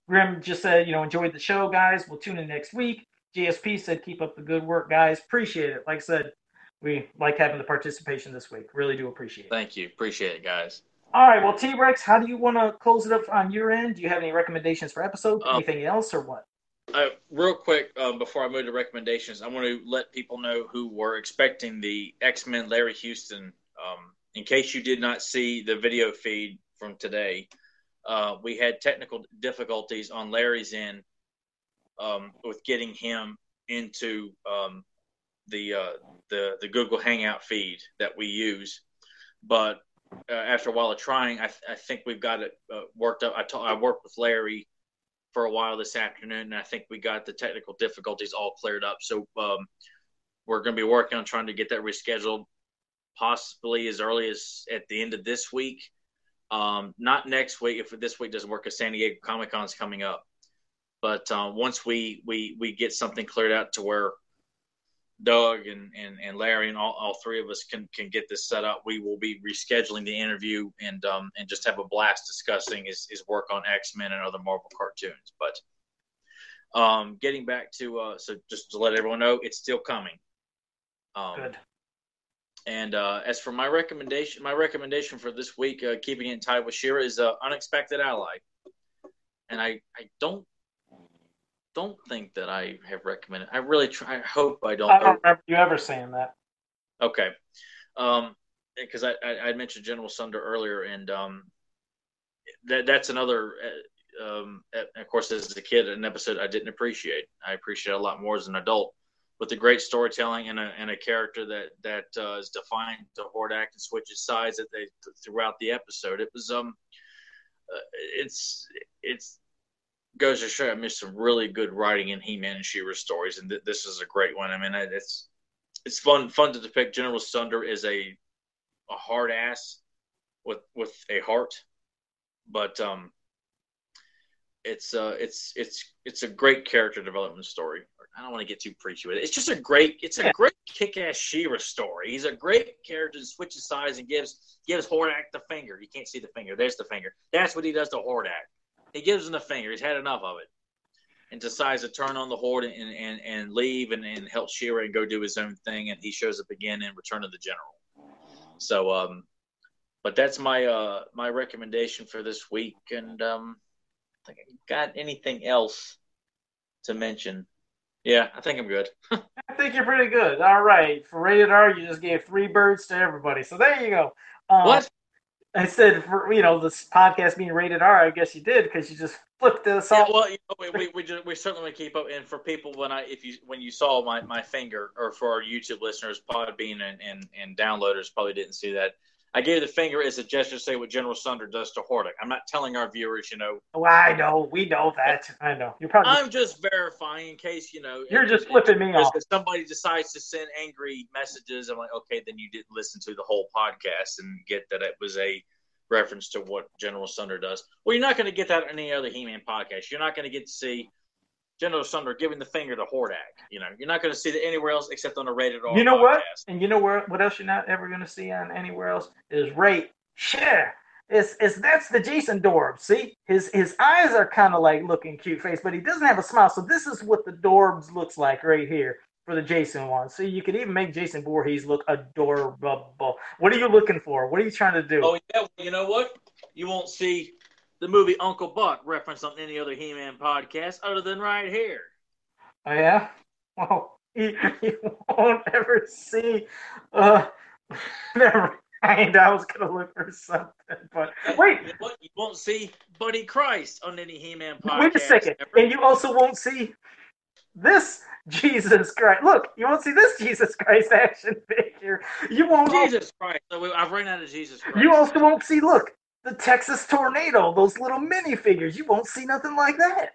Grim just said, enjoyed the show, guys. We'll tune in next week. JSP said, keep up the good work, guys. Appreciate it. Like I said, we like having the participation this week. Really do appreciate it. Thank you. Appreciate it, guys. All right. Well, T-Rex, how do you want to close it up on your end? Do you have any recommendations for episodes? Anything else or what? Real quick, before I move to recommendations, I want to let people know who were expecting the X-Men Larry Houston. In case you did not see the video feed from today, we had technical difficulties on Larry's end with getting him into the Google Hangout feed that we use. But after a while of trying, I think we've got it worked up. I worked with Larry for a while this afternoon, and I think we got the technical difficulties all cleared up. So we're going to be working on trying to get that rescheduled possibly as early as at the end of this week. Not next week, if this week doesn't work, because San Diego Comic-Con is coming up. But once we get something cleared out to where Doug and Larry and all three of us can get this set up, we will be rescheduling the interview and just have a blast discussing his work on X-Men and other Marvel cartoons. But getting back to so just to let everyone know, it's still coming. Good. And as for my recommendation for this week, keeping it in tie with She-Ra, is Unexpected Ally. And I don't think that I have recommended. I really try. I hope I don't. I don't remember you ever saying that. Okay, because I mentioned General Sunder earlier, and that's another. Of course, as a kid, an episode I didn't appreciate. I appreciate a lot more as an adult. With the great storytelling and a character that is defined to Hordak and switches sides that they throughout the episode, it was it's goes to show I missed some really good writing in He-Man and She-Ra stories, and this is a great one. I mean, it's fun to depict. General Sunder is a hard ass with a heart, but it's a great character development story. I don't want to get too preachy with it. It's just a great, great kick-ass She-Ra story. He's a great character that switches sides and gives Hordak the finger. You can't see the finger. There's the finger. That's what he does to Hordak. He gives him the finger. He's had enough of it, and decides to turn on the Horde and leave and help She-Ra and go do his own thing. And he shows up again in Return of the General. So, but that's my my recommendation for this week. And I think I got anything else to mention. Yeah, I think I'm good. I think you're pretty good. All right. For Rated R, you just gave 3 birds to everybody. So there you go. What? I said, for, this podcast being Rated R, I guess you did because you just flipped this off. Yeah, well, we certainly keep up. And for people, when you saw my finger, or for our YouTube listeners, Podbean and downloaders probably didn't see that. I gave the finger as a gesture to say what General Sunder does to Hordak. I'm not telling our viewers, Oh, I know. We know that. I know. I'm just verifying in case, You're just flipping me off. If somebody decides to send angry messages, I'm like, okay, then you didn't listen to the whole podcast and get that it was a reference to what General Sunder does. Well, you're not going to get that on any other He-Man podcast. You're not going to get to see General Sunder giving the finger to Hordak. You're not going to see that anywhere else except on a Rated R. You know podcast. What? And you know what else you're not ever going to see on anywhere else is Rate Share. That's the Jason Dorb. See, his eyes are kind of like looking cute face, but he doesn't have a smile. So this is what the Dorbs looks like right here for the Jason one. So you could even make Jason Voorhees look adorable. What are you looking for? What are you trying to do? Oh yeah, you know what? You won't see the movie Uncle Buck referenced on any other He-Man podcast other than right here. Oh, yeah? Well, you won't ever see... never mind, I was going to look for something, but... Wait! You won't see Buddy Christ on any He-Man podcast. Wait a second. And you also won't see this Jesus Christ. Look, you won't see this Jesus Christ action figure. You won't... Jesus Christ. I've run out of Jesus Christ. You also won't see, look, the Texas Tornado, those little minifigures. You won't see nothing like that.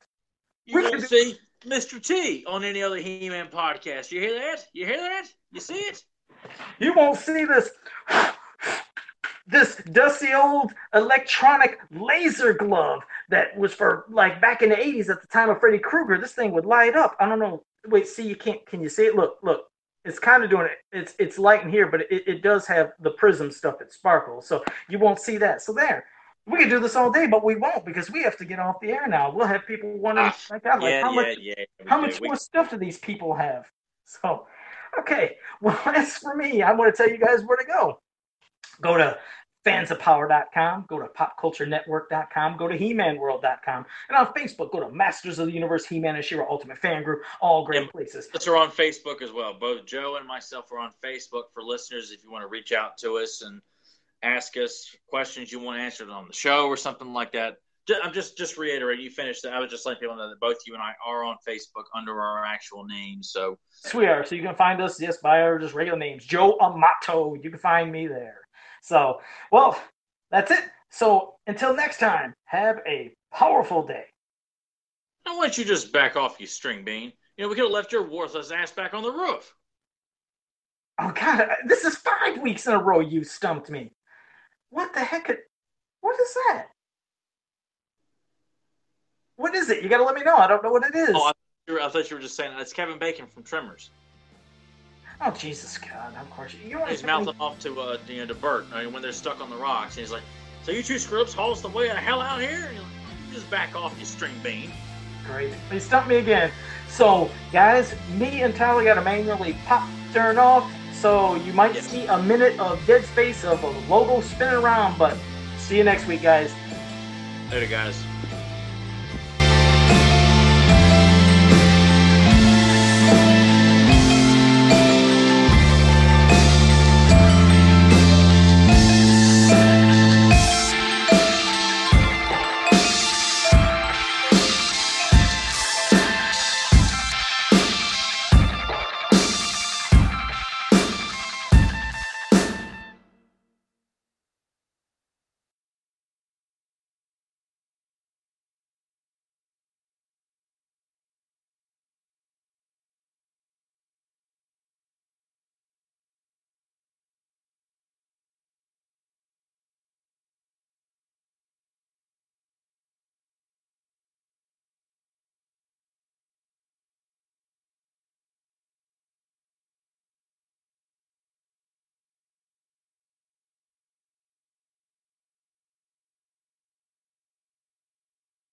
You won't see Mr. T on any other He-Man podcast. You hear that? You hear that? You see it? You won't see this dusty old electronic laser glove that was for, like, back in the 80s at the time of Freddy Krueger. This thing would light up. I don't know. Wait, see, you can't. Can you see it? Look. It's kind of doing it. It's light in here, but it does have the prism stuff that sparkles. So you won't see that. So there. We could do this all day, but we won't because we have to get off the air now. We'll have people wondering, how much more stuff do these people have? So, okay. Well, as for me, I want to tell you guys where to go. Go to fansofpower.com, go to popculturenetwork.com, go to he-manworld.com, and on Facebook, go to Masters of the Universe, He-Man and She-Ra Ultimate Fan Group, all great places. We're on Facebook as well. Both Joe and myself are on Facebook for listeners if you want to reach out to us and ask us questions you want answered on the show or something like that. I'm just reiterating, you finished that. I was just letting people know that both you and I are on Facebook under our actual names. So. Yes, we are. So you can find us by our just regular names. Joe Amato. You can find me there. So, well, that's it. So, until next time, have a powerful day. Now, why don't you just back off, you string bean? We could have left your worthless ass back on the roof. Oh, God, this is 5 weeks in a row you stumped me. What the heck? What is that? What is it? You got to let me know. I don't know what it is. Oh, I thought you were just saying it's Kevin Bacon from Tremors. Oh, Jesus, God, of course. He's mouthing off to to Bert when they're stuck on the rocks. And he's like, so you two screw-ups haul us the way the hell out here? And like, just back off, you string bean. Great. They stumped me again. So, guys, me and Tyler got to manually turn off. So you might see a minute of dead space of a logo spinning around. But see you next week, guys. Later, guys.